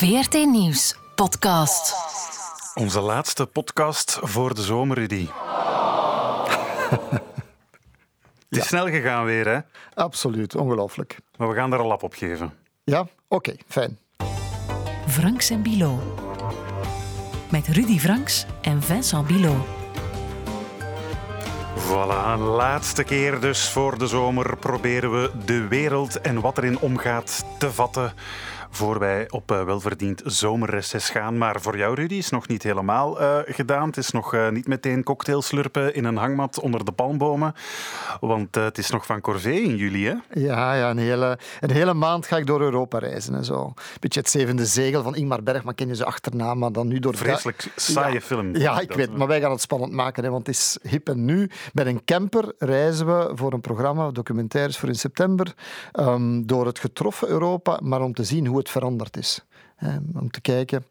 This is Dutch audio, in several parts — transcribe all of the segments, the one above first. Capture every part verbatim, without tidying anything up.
V R T Nieuws podcast. Onze laatste podcast voor de zomer, Rudy. Oh. Het is ja. snel gegaan weer, hè? Absoluut, ongelooflijk. Maar we gaan er een lap op geven. Ja, oké, okay, fijn. Franks en Bilo. Met Rudy Franks en Vincent Bilo. Voilà, een laatste keer dus voor de zomer proberen we de wereld en wat erin omgaat te vatten voor wij op uh, welverdiend zomerreces gaan. Maar voor jou, Rudy, is nog niet helemaal uh, gedaan. Het is nog uh, niet meteen cocktail slurpen in een hangmat onder de palmbomen. Want uh, het is nog van corvée in juli, hè? Ja, ja een, hele, een hele maand ga ik door Europa reizen en zo. Beetje het zevende zegel van Ingmar Bergman, ken je zijn achternaam, maar dan nu door... Vreselijk da- saaie ja, film. Ja, ik dat, weet, maar wij gaan het spannend maken, hè, want het is hip en nu. Met een camper reizen we voor een programma, documentaires voor in september, um, door het getroffen Europa, maar om te zien hoe het veranderd is. He, om te kijken,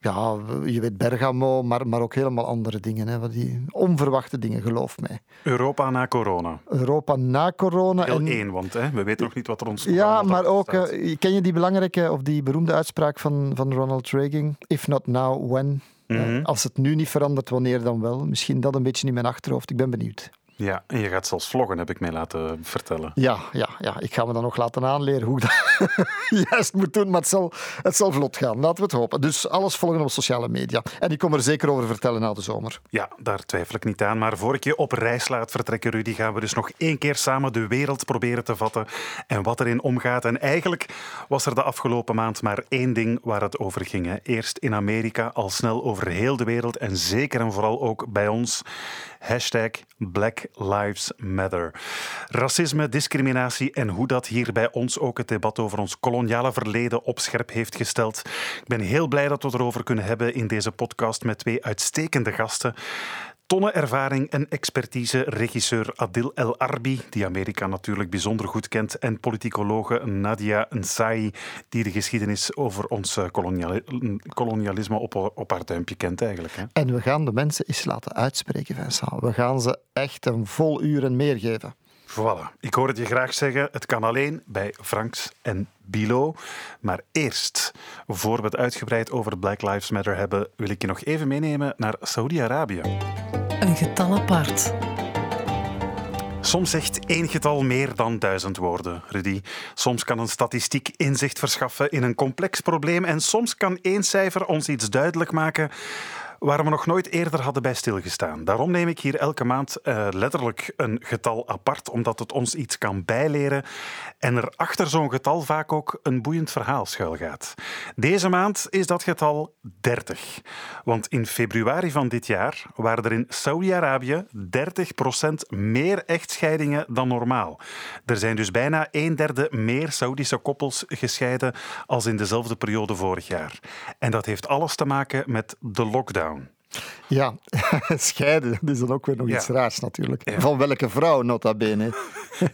ja, je weet Bergamo, maar, maar ook helemaal andere dingen. Hè, die onverwachte dingen, geloof mij. Europa na corona. Europa na corona. Heel en... één, want hè, we weten nog niet wat er ons... Ja, maar ook, uh, ken je die belangrijke of die beroemde uitspraak van, van Ronald Reagan? If not now, when? Mm-hmm. Uh, als het nu niet verandert, wanneer dan wel? Misschien dat een beetje in mijn achterhoofd. Ik ben benieuwd. Ja, en je gaat zelfs vloggen, heb ik mij laten vertellen. Ja, ja, ja. Ik ga me dan nog laten aanleren hoe ik dat juist moet doen, maar het zal, het zal vlot gaan. Laten we het hopen. Dus alles volgen op sociale media. En ik kom er zeker over vertellen na de zomer. Ja, daar twijfel ik niet aan. Maar voor ik je op reis laat vertrekken, Rudy, gaan we dus nog één keer samen de wereld proberen te vatten en wat erin omgaat. En eigenlijk was er de afgelopen maand maar één ding waar het over ging. Hè. Eerst in Amerika, al snel over heel de wereld en zeker en vooral ook bij ons. Hashtag Black Lives Matter. Racisme, discriminatie en hoe dat hier bij ons ook het debat over ons koloniale verleden op scherp heeft gesteld. Ik ben heel blij dat we het erover kunnen hebben in deze podcast met twee uitstekende gasten. Tonnen ervaring en expertise, regisseur Adil El Arbi, die Amerika natuurlijk bijzonder goed kent, en politicologe Nadia Nsayi, die de geschiedenis over ons kolonial, kolonialisme op, op haar duimpje kent eigenlijk. Hè. En we gaan de mensen eens laten uitspreken, Vincent. We gaan ze echt een vol uur en meer geven. Voilà. Ik hoor het je graag zeggen. Het kan alleen bij Franks en Bilo. Maar eerst, voor we het uitgebreid over Black Lives Matter hebben, wil ik je nog even meenemen naar Saoedi-Arabië. Een getal apart. Soms zegt één getal meer dan duizend woorden, Rudy. Soms kan een statistiek inzicht verschaffen in een complex probleem en soms kan één cijfer ons iets duidelijk maken waar we nog nooit eerder hadden bij stilgestaan. Daarom neem ik hier elke maand uh, letterlijk een getal apart, omdat het ons iets kan bijleren en er achter zo'n getal vaak ook een boeiend verhaal schuilgaat. Deze maand is dat getal dertig. Want in februari van dit jaar waren er in Saoedi-Arabië dertig procent meer echtscheidingen dan normaal. Er zijn dus bijna een derde meer Saoedische koppels gescheiden als in dezelfde periode vorig jaar. En dat heeft alles te maken met de lockdown. Ja, scheiden, dat is dan ook weer nog ja. iets raars natuurlijk. Ja. Van welke vrouw, nota bene.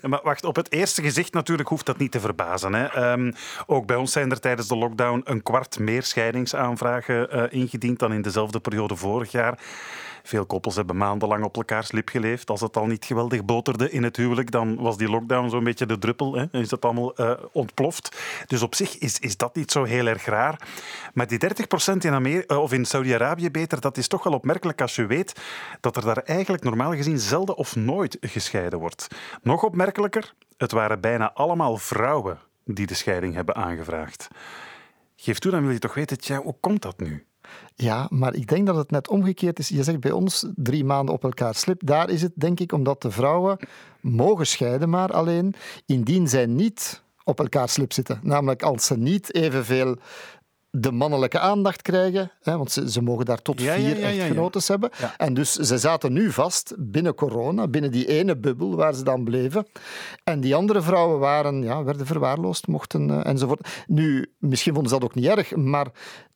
Maar wacht, op het eerste gezicht natuurlijk hoeft dat niet te verbazen. Hè. Um, ook bij ons zijn er tijdens de lockdown een kwart meer scheidingsaanvragen uh, ingediend dan in dezelfde periode vorig jaar. Veel koppels hebben maandenlang op elkaars lip geleefd. Als het al niet geweldig boterde in het huwelijk, dan was die lockdown zo'n beetje de druppel. Hè? Is dat allemaal uh, ontploft. Dus op zich is, is dat niet zo heel erg raar. Maar die dertig procent in, Amer- uh, of in Saudi-Arabië beter, dat is toch wel opmerkelijk als je weet dat er daar eigenlijk normaal gezien zelden of nooit gescheiden wordt. Nog opmerkelijker, het waren bijna allemaal vrouwen die de scheiding hebben aangevraagd. Geef toe, dan wil je toch weten, tja, hoe komt dat nu? Ja, maar ik denk dat het net omgekeerd is. Je zegt bij ons drie maanden op elkaar slip. Daar is het, denk ik, omdat de vrouwen mogen scheiden, maar alleen indien zij niet op elkaar slip zitten. Namelijk als ze niet evenveel de mannelijke aandacht krijgen, hè, want ze, ze mogen daar tot ja, vier ja, ja, ja, echtgenotes ja. hebben. Ja. En dus ze zaten nu vast binnen corona, binnen die ene bubbel waar ze dan bleven. En die andere vrouwen waren, ja, werden verwaarloosd, mochten uh, enzovoort. Nu, misschien vonden ze dat ook niet erg, maar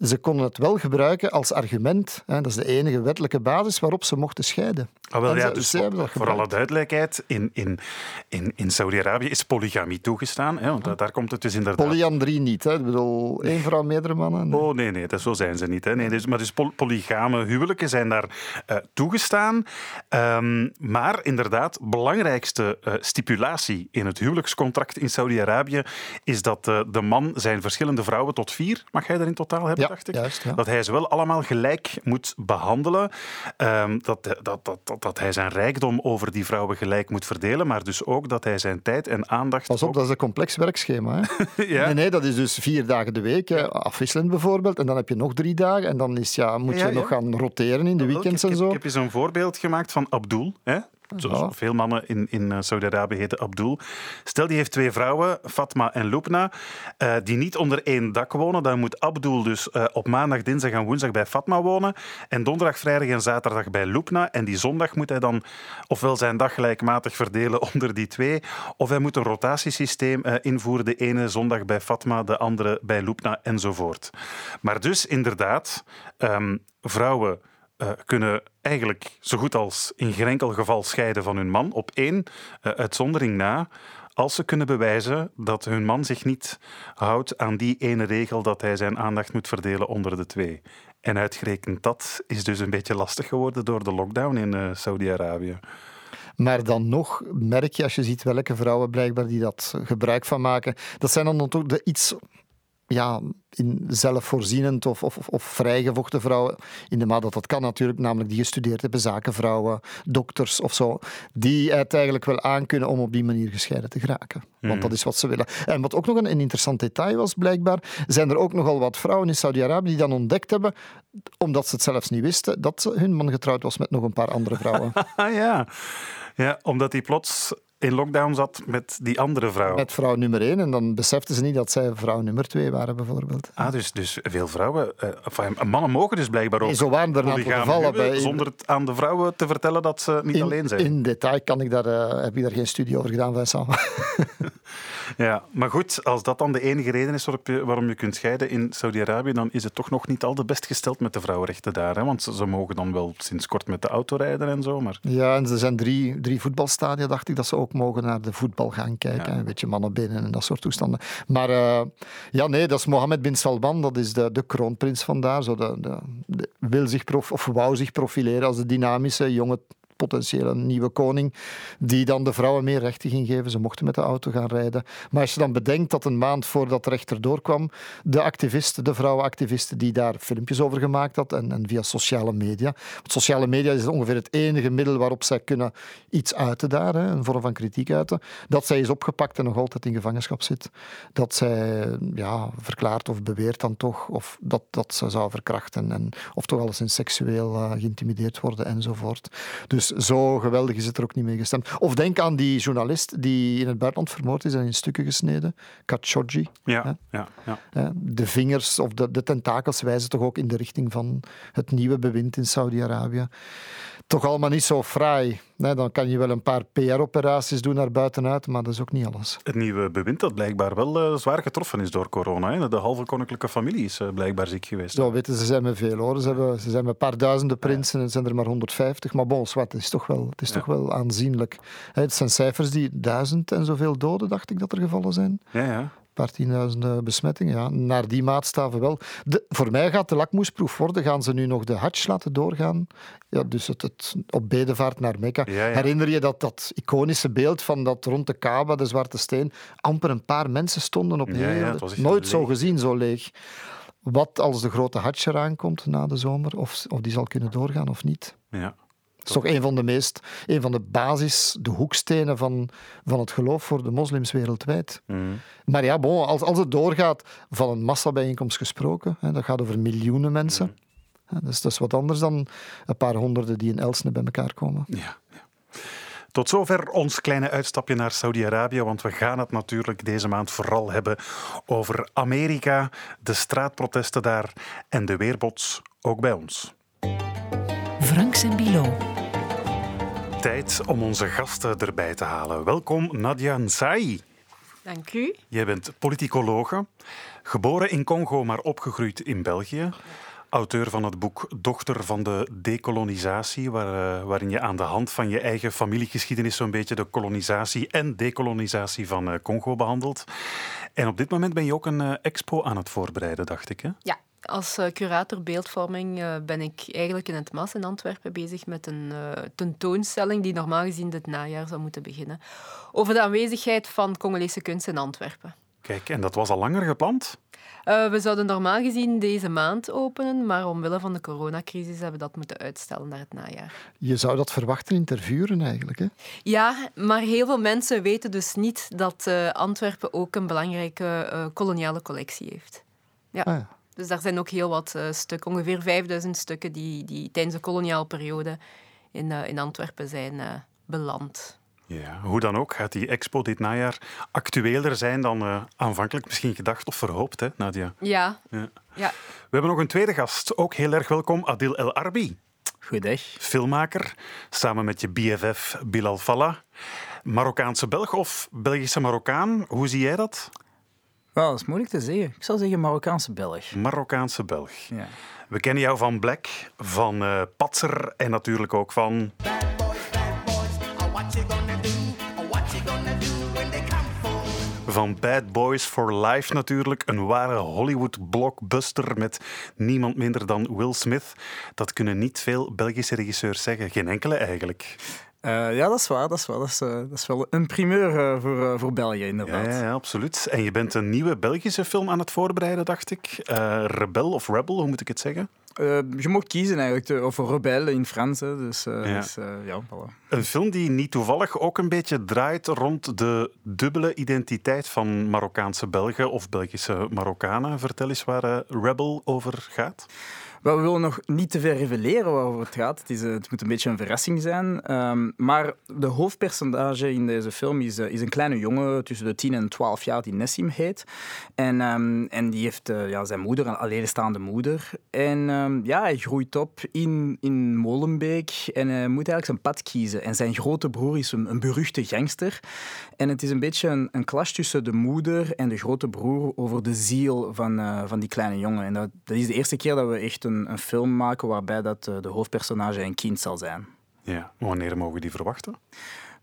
ze konden het wel gebruiken als argument. Hè, dat is de enige wettelijke basis waarop ze mochten scheiden. Ah, wel, ja, dus voor, voor alle duidelijkheid, in, in, in, in Saudi-Arabië is polygamie toegestaan. Hè, want daar komt het dus inderdaad... Polyandrie niet, hè. Ik bedoel, één vrouw meerdere maanden. mannen? Nee. Oh, nee, nee, dat zo zijn ze niet. Hè. Nee, dus, maar dus polygame huwelijken zijn daar uh, toegestaan. Um, maar inderdaad, belangrijkste uh, stipulatie in het huwelijkscontract in Saoedi-Arabië is dat uh, de man zijn verschillende vrouwen tot vier, mag hij er in totaal hebben, ja, dacht ik, juist, ja. dat hij ze wel allemaal gelijk moet behandelen. Um, dat, dat, dat, dat, dat hij zijn rijkdom over die vrouwen gelijk moet verdelen, maar dus ook dat hij zijn tijd en aandacht... Pas op, ook... dat is een complex werkschema. Hè? ja. nee, nee, dat is dus vier dagen de week, hè, afwisselend bijvoorbeeld, en dan heb je nog drie dagen en dan is, ja, moet ja, je ja. nog gaan roteren in de weekends ik, en zo. Ik, ik heb je zo'n voorbeeld gemaakt van Abdul, hè? Zoals ja. veel mannen in, in Saudi-Arabië heten Abdul. Stel, die heeft twee vrouwen, Fatma en Lubna, uh, die niet onder één dak wonen. Dan moet Abdul dus uh, op maandag, dinsdag en woensdag bij Fatma wonen en donderdag, vrijdag en zaterdag bij Lubna. En die zondag moet hij dan ofwel zijn dag gelijkmatig verdelen onder die twee, of hij moet een rotatiesysteem uh, invoeren. De ene zondag bij Fatma, de andere bij Lubna enzovoort. Maar dus inderdaad, um, vrouwen... Uh, kunnen eigenlijk zo goed als in geen enkel geval scheiden van hun man, op één uh, uitzondering na, als ze kunnen bewijzen dat hun man zich niet houdt aan die ene regel dat hij zijn aandacht moet verdelen onder de twee. En uitgerekend dat is dus een beetje lastig geworden door de lockdown in uh, Saoedi-Arabië. Maar dan nog merk je, als je ziet welke vrouwen blijkbaar die dat gebruik van maken, dat zijn dan toch de iets... ja, in zelfvoorzienend of, of, of vrijgevochten vrouwen, in de maat dat dat kan natuurlijk, namelijk die gestudeerd hebben, zakenvrouwen, dokters of zo, die het eigenlijk wel aankunnen om op die manier gescheiden te geraken. Want mm. dat is wat ze willen. En wat ook nog een, een interessant detail was, blijkbaar, zijn er ook nogal wat vrouwen in Saudi-Arabië die dan ontdekt hebben, omdat ze het zelfs niet wisten, dat hun man getrouwd was met nog een paar andere vrouwen. ja. ja, omdat die plots... in lockdown zat met die andere vrouw. Met vrouw nummer één. En dan beseften ze niet dat zij vrouw nummer twee waren, bijvoorbeeld. Ah, dus, dus veel vrouwen... Uh, enfin, mannen mogen dus blijkbaar ook... Nee, zo waren er een aantal gevallen bij... Zonder het aan de vrouwen te vertellen dat ze niet in, alleen zijn. In detail kan ik daar, uh, heb ik daar geen studie over gedaan, Vincent. ja, maar goed, als dat dan de enige reden is waarop je, waarom je kunt scheiden in Saudi-Arabië, dan is het toch nog niet al te best gesteld met de vrouwenrechten daar. Hè? Want ze, ze mogen dan wel sinds kort met de auto rijden en zo, maar... Ja, en er zijn drie, drie voetbalstadia, dacht ik, dat ze ook mogen naar de voetbal gaan kijken. Ja. Een beetje mannen binnen en dat soort toestanden. Maar uh, ja, nee, dat is Mohammed bin Salman, dat is de, de kroonprins vandaar. Zo de, de, de, wil zich prof, of wou zich profileren als de dynamische, jonge, potentiële nieuwe koning, die dan de vrouwen meer rechten ging geven. Ze mochten met de auto gaan rijden. Maar als je dan bedenkt dat een maand voordat de rechter doorkwam, de activisten, de vrouwenactivisten die daar filmpjes over gemaakt had en, en via sociale media. Want sociale media is ongeveer het enige middel waarop zij kunnen iets uiten daar, hè, een vorm van kritiek uiten, dat zij is opgepakt en nog altijd in gevangenschap zit. Dat zij ja, verklaart of beweert dan toch, of dat, dat ze zou verkrachten en, of toch alleszins seksueel uh, geïntimideerd worden enzovoort. Dus zo geweldig is het er ook niet mee gestemd. Of denk aan die journalist die in het buitenland vermoord is en in stukken gesneden. Khashoggi. Ja, ja, ja. De vingers of de, de tentakels wijzen toch ook in de richting van het nieuwe bewind in Saudi-Arabië. Toch allemaal niet zo fraai. Nee, dan kan je wel een paar P R-operaties doen naar buitenuit, maar dat is ook niet alles. Het nieuwe bewind dat blijkbaar wel uh, zwaar getroffen is door corona. Hè? De halve koninklijke familie is uh, blijkbaar ziek geweest. Zo, weten ze zijn met veel hoor. Ze, hebben, ze zijn met een paar duizenden prinsen en ja. zijn er maar honderdvijftig. Maar bon, wat, het is toch wel, het is ja. toch wel aanzienlijk. Hè, het zijn cijfers die duizend en zoveel doden, dacht ik, dat er gevallen zijn. Ja, ja. paar tienduizenden besmettingen, ja, naar die maatstaven wel. De, voor mij gaat de lakmoesproef worden, gaan ze nu nog de hajj laten doorgaan? Ja, dus het, het op bedevaart naar Mekka. Ja, ja. Herinner je dat, dat iconische beeld van dat rond de Kaaba, de zwarte steen, amper een paar mensen stonden op de ja, ja, nooit leeg. Zo gezien, zo leeg. Wat als de grote hajj eraan komt na de zomer, of, of die zal kunnen doorgaan of niet? Ja. Het is toch een van de meest, een van de basis, de hoekstenen van, van het geloof voor de moslims wereldwijd. Mm. Maar ja, bon, als, als het doorgaat, van een massabijeenkomst gesproken, hè, dat gaat over miljoenen mensen. Mm. Ja, dus dat is wat anders dan een paar honderden die in Elsene bij elkaar komen. Ja, ja. Tot zover ons kleine uitstapje naar Saudi-Arabië, want we gaan het natuurlijk deze maand vooral hebben over Amerika, de straatprotesten daar en de weerbots ook bij ons. Franks en Bilo. Tijd om onze gasten erbij te halen. Welkom Nadia Nsayi. Dank u. Jij bent politicologe, geboren in Congo, maar opgegroeid in België. auteur van het boek Dochter van de Dekolonisatie, waar, uh, waarin je aan de hand van je eigen familiegeschiedenis zo'n beetje de kolonisatie en dekolonisatie van uh, Congo behandelt. En op dit moment ben je ook een uh, expo aan het voorbereiden, dacht ik, hè? Ja. Als curator beeldvorming ben ik eigenlijk in het M A S in Antwerpen bezig met een tentoonstelling die normaal gezien dit najaar zou moeten beginnen over de aanwezigheid van Congolese kunst in Antwerpen. Kijk, en dat was al langer gepland? Uh, we zouden normaal gezien deze maand openen, maar omwille van de coronacrisis hebben we dat moeten uitstellen naar het najaar. Je zou dat verwachten in Tervuren eigenlijk, hè? Ja, maar heel veel mensen weten dus niet dat uh, Antwerpen ook een belangrijke uh, koloniale collectie heeft. Ja. Ah, ja. Dus daar zijn ook heel wat uh, stukken, ongeveer vijfduizend stukken, die, die tijdens de koloniale periode in, uh, in Antwerpen zijn uh, beland. Ja, hoe dan ook gaat die expo dit najaar actueler zijn dan uh, aanvankelijk misschien gedacht of verhoopt, hè, Nadia? Ja. ja. ja. We hebben nog een tweede gast, ook heel erg welkom, Adil El Arbi. Goedendag. Filmmaker, samen met je B F F Bilal Fallah. Marokkaanse Belg of Belgische Marokkaan, hoe zie jij dat? Wow, dat is moeilijk te zeggen. Ik zou zeggen Marokkaanse Belg. Marokkaanse Belg. Ja. We kennen jou van Black, van uh, Patser en natuurlijk ook van... Bad boys, bad boys, oh, what you gonna do, oh, what you gonna do when they come for. Van Bad Boys for Life natuurlijk. Een ware Hollywood-blockbuster met niemand minder dan Will Smith. Dat kunnen niet veel Belgische regisseurs zeggen. Geen enkele eigenlijk. Uh, ja, dat is waar. Dat is, waar. Dat is, uh, dat is wel een primeur uh, voor, uh, voor België, inderdaad. Ja, ja, absoluut. En je bent een nieuwe Belgische film aan het voorbereiden, dacht ik. Uh, Rebel of Rebel, hoe moet ik het zeggen? Uh, je mag kiezen eigenlijk, of Rebel in Frans. Hè. Dus, uh, ja. Dus, uh, ja, voilà. Een film die niet toevallig ook een beetje draait rond de dubbele identiteit van Marokkaanse Belgen of Belgische Marokkanen. Vertel eens waar uh, Rebel over gaat. We willen nog niet te ver reveleren waarover het gaat. Het, is, het moet een beetje een verrassing zijn. Um, maar de hoofdpersonage in deze film is, uh, is een kleine jongen tussen de tien en twaalf jaar die Nessim heet. En, um, en die heeft uh, ja, zijn moeder, een alleenstaande moeder. En um, ja, hij groeit op in, in Molenbeek en hij moet eigenlijk zijn pad kiezen. En zijn grote broer is een, een beruchte gangster. En het is een beetje een, een clash tussen de moeder en de grote broer over de ziel van, uh, van die kleine jongen. En dat, dat is de eerste keer dat we echt Een, een film maken waarbij dat de hoofdpersonage een kind zal zijn. Ja, wanneer mogen we die verwachten?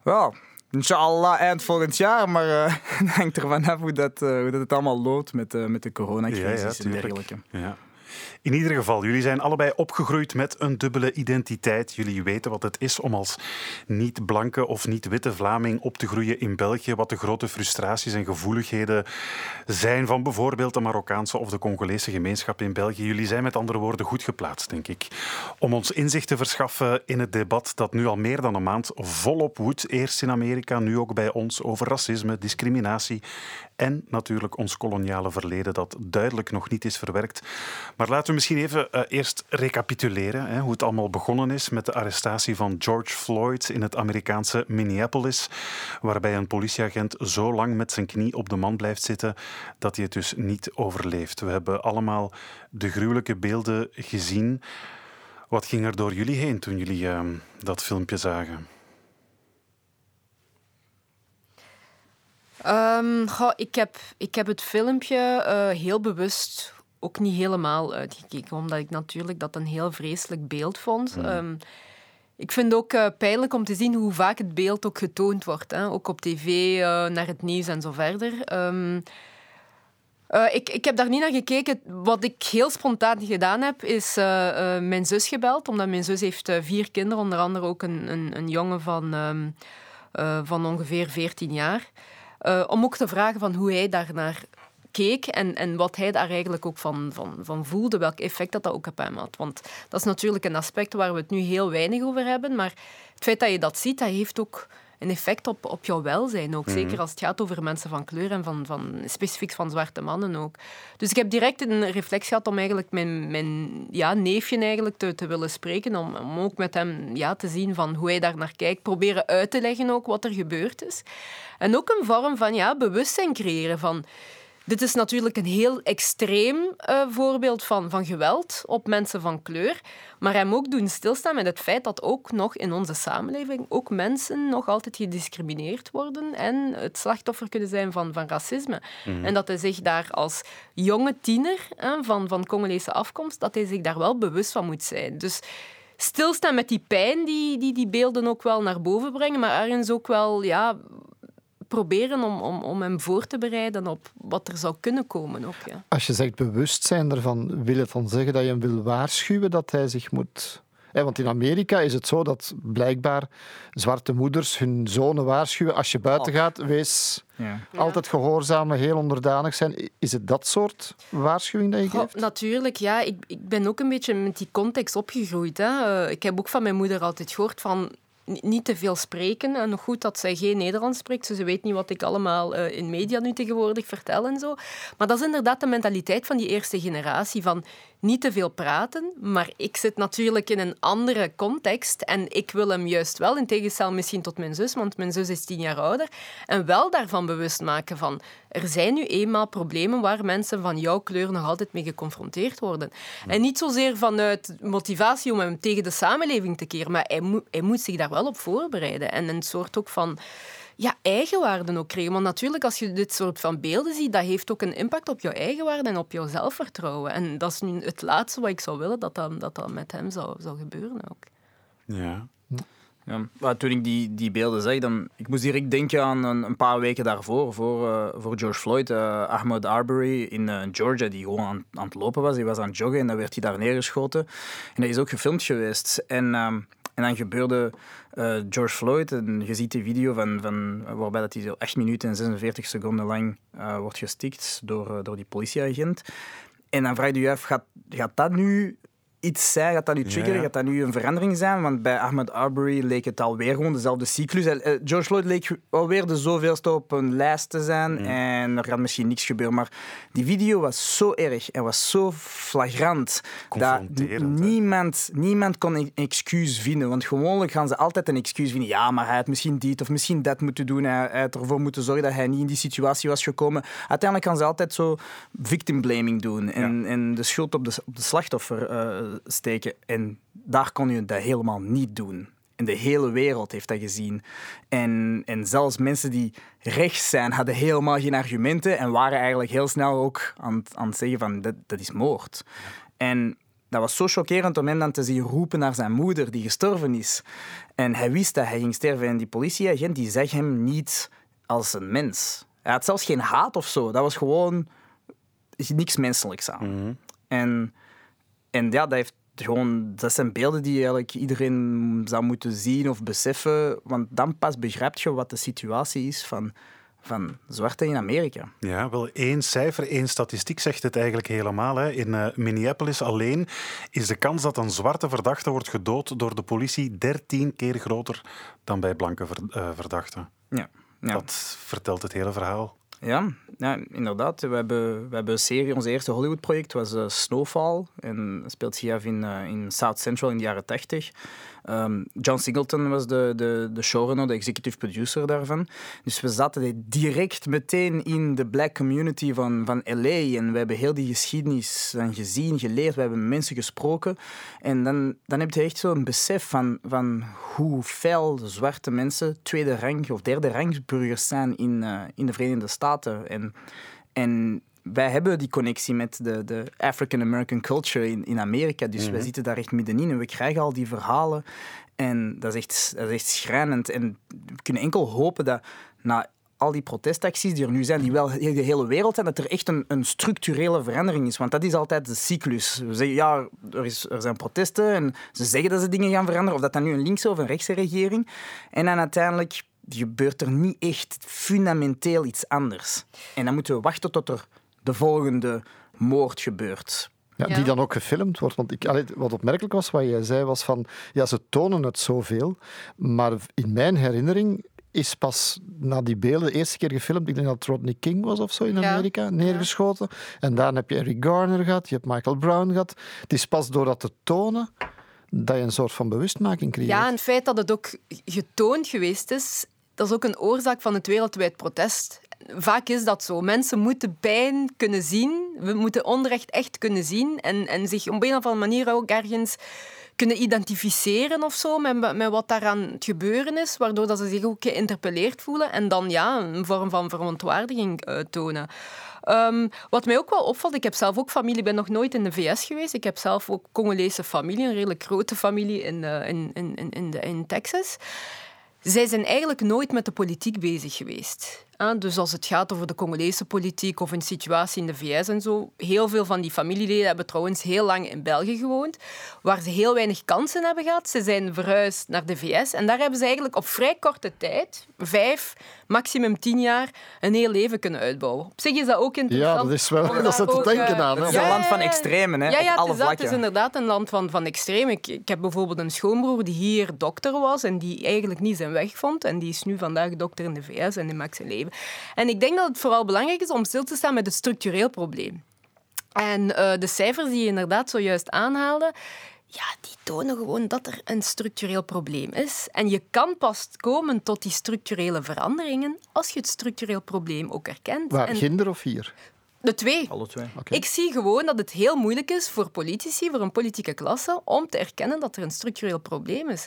Wel, inshallah eind volgend jaar, maar uh, het hangt ervan af hoe dat, uh, hoe dat het allemaal loopt met, uh, met de coronacrisis ja, ja, en dergelijke. Ja. In ieder geval, jullie zijn allebei opgegroeid met een dubbele identiteit. Jullie weten wat het is om als niet-blanke of niet-witte Vlaming op te groeien in België. Wat de grote frustraties en gevoeligheden zijn van bijvoorbeeld de Marokkaanse of de Congolese gemeenschap in België. Jullie zijn met andere woorden goed geplaatst, denk ik. Om ons inzicht te verschaffen in het debat dat nu al meer dan een maand volop woedt. Eerst in Amerika, nu ook bij ons over racisme, discriminatie en natuurlijk ons koloniale verleden dat duidelijk nog niet is verwerkt. Maar laten we misschien even uh, eerst recapituleren hè, hoe het allemaal begonnen is met de arrestatie van George Floyd in het Amerikaanse Minneapolis, waarbij een politieagent zo lang met zijn knie op de man blijft zitten dat hij het dus niet overleeft. We hebben allemaal de gruwelijke beelden gezien. Wat ging er door jullie heen toen jullie uh, dat filmpje zagen? Um, goh, ik, heb, ik heb het filmpje uh, heel bewust ook niet helemaal uitgekeken, omdat ik natuurlijk dat een heel vreselijk beeld vond. Mm. Um, ik vind het ook uh, pijnlijk om te zien hoe vaak het beeld ook getoond wordt. Hè? Ook op tv, uh, naar het nieuws en zo verder. Um, uh, ik, ik heb daar niet naar gekeken. Wat ik heel spontaan gedaan heb, is uh, uh, mijn zus gebeld. Omdat mijn zus heeft uh, vier kinderen, onder andere ook een, een, een jongen van, um, uh, van ongeveer veertien jaar. Uh, om ook te vragen van hoe hij daarnaar keek en, en wat hij daar eigenlijk ook van, van, van voelde, welk effect dat, dat ook op hem had. Want dat is natuurlijk een aspect waar we het nu heel weinig over hebben, maar het feit dat je dat ziet, dat heeft ook een effect op, op jouw welzijn ook. Mm-hmm. Zeker als het gaat over mensen van kleur en van, van, specifiek van zwarte mannen ook. Dus ik heb direct een reflex gehad om eigenlijk mijn, mijn ja, neefje eigenlijk te, te willen spreken, om, om ook met hem ja, te zien van hoe hij daar naar kijkt, proberen uit te leggen ook wat er gebeurd is. En ook een vorm van ja, bewustzijn creëren van Dit is natuurlijk een heel extreem uh, voorbeeld van, van geweld op mensen van kleur. Maar hij moet ook doen stilstaan met het feit dat ook nog in onze samenleving ook mensen nog altijd gediscrimineerd worden en het slachtoffer kunnen zijn van, van racisme. Mm. En dat hij zich daar als jonge tiener uh, van, van Congolese afkomst, dat hij zich daar wel bewust van moet zijn. Dus stilstaan met die pijn die die, die beelden ook wel naar boven brengen, maar ergens ook wel... ja, proberen om, om, om hem voor te bereiden op wat er zou kunnen komen. Ook, ja. Als je zegt bewustzijn ervan, wil het dan zeggen dat je hem wil waarschuwen dat hij zich moet... Hey, want in Amerika is het zo dat blijkbaar zwarte moeders hun zonen waarschuwen. Als je buiten gaat, wees ja. altijd gehoorzamen, heel onderdanig zijn. Is het dat soort waarschuwing dat je geeft? Goh, natuurlijk, ja. Ik, ik ben ook een beetje met die context opgegroeid. Hè. Uh, ik heb ook van mijn moeder altijd gehoord van... niet te veel spreken. En nog goed dat zij geen Nederlands spreekt. Dus ze weet niet wat ik allemaal uh, in media nu tegenwoordig vertel en zo. Maar dat is inderdaad de mentaliteit van die eerste generatie. Van niet te veel praten. Maar ik zit natuurlijk in een andere context. En ik wil hem juist wel, in tegenstelling misschien tot mijn zus. Want mijn zus is tien jaar ouder. En wel daarvan bewust maken van... er zijn nu eenmaal problemen waar mensen van jouw kleur nog altijd mee geconfronteerd worden. En niet zozeer vanuit motivatie om hem tegen de samenleving te keren. Maar hij, mo- hij moet zich daar wel op voorbereiden. En een soort ook van ja, eigenwaarde ook krijgen. Want natuurlijk, als je dit soort van beelden ziet, dat heeft ook een impact op jouw eigenwaarde en op jouw zelfvertrouwen. En dat is nu het laatste wat ik zou willen, dat dat, dat, dat met hem zou, zou gebeuren ook. Ja. Ja, maar toen ik die, die beelden zag, dan, ik moest direct denken aan een, een paar weken daarvoor, voor, uh, voor George Floyd, uh, Ahmaud Arbery in uh, Georgia, die gewoon aan, aan het lopen was. Die was aan het joggen en dan werd hij daar neergeschoten. En dat is ook gefilmd geweest. En... Uh, En dan gebeurde uh, George Floyd, en je ziet die video van, van, waarbij dat hij acht minuten en zesenveertig seconden lang uh, wordt gestikt door, uh, door die politieagent. En dan vraag je je af, gaat, gaat dat nu iets zijn? Gaat dat nu triggeren? Ja, ja. Gaat dat nu een verandering zijn? Want bij Ahmaud Arbery leek het alweer gewoon dezelfde cyclus. Uh, George Floyd leek alweer de zoveelste op een lijst te zijn mm. en er gaat misschien niks gebeuren. Maar die video was zo erg en was zo flagrant dat niemand, niemand kon een excuus vinden. Want gewoonlijk gaan ze altijd een excuus vinden. Ja, maar hij had misschien dit of misschien dat moeten doen. Hij, hij had ervoor moeten zorgen dat hij niet in die situatie was gekomen. Uiteindelijk gaan ze altijd zo victim blaming doen en, ja. en de schuld op de, op de slachtoffer uh, steken. En daar kon je dat helemaal niet doen. En de hele wereld heeft dat gezien. En, en zelfs mensen die rechts zijn, hadden helemaal geen argumenten en waren eigenlijk heel snel ook aan, aan het zeggen van dat, dat is moord. En dat was zo chockerend om hem dan te zien roepen naar zijn moeder die gestorven is. En hij wist dat hij ging sterven. En die politieagent die zag hem niet als een mens. Hij had zelfs geen haat of zo. Dat was gewoon niks menselijks aan. Mm-hmm. En... En ja, dat, heeft gewoon, dat zijn beelden die eigenlijk iedereen zou moeten zien of beseffen. Want dan pas begrijp je wat de situatie is van, van zwarten in Amerika. Ja, wel één cijfer, één statistiek zegt het eigenlijk helemaal. Hè. In uh, Minneapolis alleen is de kans dat een zwarte verdachte wordt gedood door de politie dertien keer groter dan bij blanke ver, uh, verdachten. Ja, ja. Dat vertelt het hele verhaal. Ja, ja, inderdaad. We hebben, we hebben een serie, ons eerste Hollywood-project was uh, Snowfall. En dat speelt zich af in, uh, in South Central in de jaren tachtig. Um, John Singleton was de, de, de showrunner, de executive producer daarvan. Dus we zaten direct meteen in de black community van, van L A. En we hebben heel die geschiedenis dan gezien, geleerd. We hebben mensen gesproken. En dan, dan heb je echt zo'n besef van, van hoe fel zwarte mensen tweede rang of derde rang burgers zijn in, uh, in de Verenigde Staten. En, en wij hebben die connectie met de, de African-American culture in, in Amerika. Dus mm-hmm. wij zitten daar echt middenin en we krijgen al die verhalen. En dat is echt, dat is echt schrijnend. En we kunnen enkel hopen dat na al die protestacties die er nu zijn, die wel de hele wereld zijn, dat er echt een, een structurele verandering is. Want dat is altijd de cyclus. We zeggen, ja, er, is, er zijn protesten en ze zeggen dat ze dingen gaan veranderen. Of dat dan nu een linkse of een rechtse regering. En dan uiteindelijk... gebeurt er niet echt fundamenteel iets anders. En dan moeten we wachten tot er de volgende moord gebeurt. Ja, die dan ook gefilmd wordt. Want ik, allee, wat opmerkelijk was, wat jij zei, was van... Ja, ze tonen het zoveel, maar in mijn herinnering... is pas na die beelden de eerste keer gefilmd. Ik denk dat Rodney King was of zo in Amerika, ja. neergeschoten. En daarna heb je Eric Garner gehad, je hebt Michael Brown gehad. Het is pas door dat te tonen... dat je een soort van bewustmaking creëert. Ja, en het feit dat het ook getoond geweest is, dat is ook een oorzaak van het wereldwijd protest. vaak is dat zo. Mensen moeten pijn kunnen zien. We moeten onrecht echt kunnen zien. En, en zich op een of andere manier ook ergens kunnen identificeren of zo met, met wat daaraan het gebeuren is, waardoor dat ze zich ook geïnterpelleerd voelen en dan ja, een vorm van verontwaardiging uh, tonen. Um, wat mij ook wel opvalt, ik heb zelf ook familie, ik ben nog nooit in de V S geweest, ik heb zelf ook Congolese familie, een redelijk grote familie in, uh, in, in, in, de, in Texas. Zij zijn eigenlijk nooit met de politiek bezig geweest. Dus als het gaat over de Congolese politiek of een situatie in de V S en zo, heel veel van die familieleden hebben trouwens heel lang in België gewoond, waar ze heel weinig kansen hebben gehad. Ze zijn verhuisd naar de V S en daar hebben ze eigenlijk op vrij korte tijd, vijf, maximum tien jaar, een heel leven kunnen uitbouwen. Op zich is dat ook interessant. Ja, dat is wel. Dat zit te denken aan. Het is een land van extremen, hè? Ja, ja, het is, dat, het is inderdaad een land van, van extremen. Ik, ik heb bijvoorbeeld een schoonbroer die hier dokter was en die eigenlijk niet zijn weg vond en die is nu vandaag dokter in de V S en die maakt zijn leven. En ik denk dat het vooral belangrijk is om stil te staan met het structureel probleem. En uh, de cijfers die je inderdaad zojuist aanhaalde, ja, die tonen gewoon dat er een structureel probleem is. En je kan pas komen tot die structurele veranderingen als je het structureel probleem ook erkent. Waar, en... Ginder of hier? De twee. Alle twee. Okay. Ik zie gewoon dat het heel moeilijk is voor politici, voor een politieke klasse, om te erkennen dat er een structureel probleem is.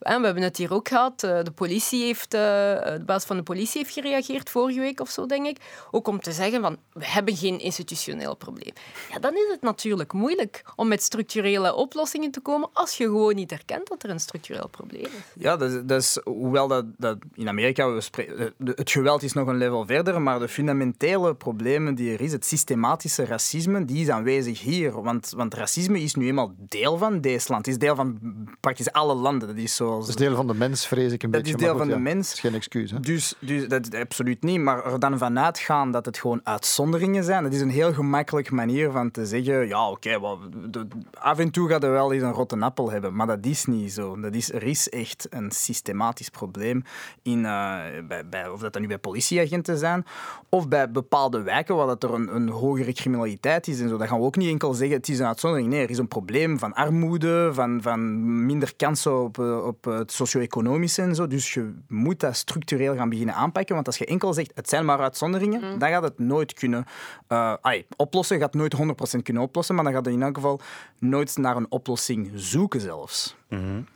En we hebben het hier ook gehad. De politie heeft, de baas van de politie heeft gereageerd vorige week of zo, denk ik. Ook om te zeggen van, we hebben geen institutioneel probleem. Ja, dan is het natuurlijk moeilijk om met structurele oplossingen te komen als je gewoon niet erkent dat er een structureel probleem is. Ja, dat, dat is, hoewel dat, dat in Amerika, we spreken, het geweld is nog een level verder, maar de fundamentele problemen die er is, het systematische racisme, die is aanwezig hier. Want, want racisme is nu eenmaal deel van deze land. Het is deel van praktisch alle landen. Dat is zo. Dat is deel van de mens, vrees ik een dat beetje. Dat is deel goed, van ja, de mens. Dat is geen excuus. Hè? Dus, dus dat is absoluut niet. Maar er dan vanuit gaan dat het gewoon uitzonderingen zijn, dat is een heel gemakkelijke manier van te zeggen, ja, oké, okay, af en toe gaat er wel eens een rotte appel hebben. Maar dat is niet zo. Dat is, er is echt een systematisch probleem, in, uh, bij, bij, of dat, dat nu bij politieagenten zijn, of bij bepaalde wijken waar dat er een, een hogere criminaliteit is en zo. Dat gaan we ook niet enkel zeggen, het is een uitzondering. Nee, er is een probleem van armoede, van, van minder kansen op, op het socio-economische en zo. Dus je moet dat structureel gaan beginnen aanpakken. Want als je enkel zegt, het zijn maar uitzonderingen, mm. dan gaat het nooit kunnen uh, ai, oplossen. Je gaat nooit honderd procent kunnen oplossen, maar dan gaat het in elk geval nooit naar een oplossing zoeken zelfs. Mm-hmm.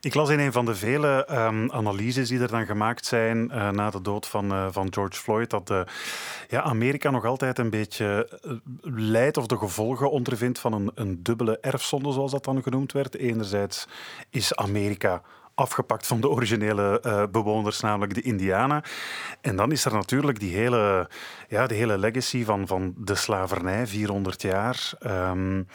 Ik las in een van de vele um, analyses die er dan gemaakt zijn uh, na de dood van, uh, van George Floyd, dat uh, ja, Amerika nog altijd een beetje uh, lijdt of de gevolgen ondervindt van een, een dubbele erfzonde, zoals dat dan genoemd werd. Enerzijds is Amerika afgepakt van de originele uh, bewoners, namelijk de Indianen. En dan is er natuurlijk die hele, ja, die hele legacy van, van de slavernij, vierhonderd jaar... Um,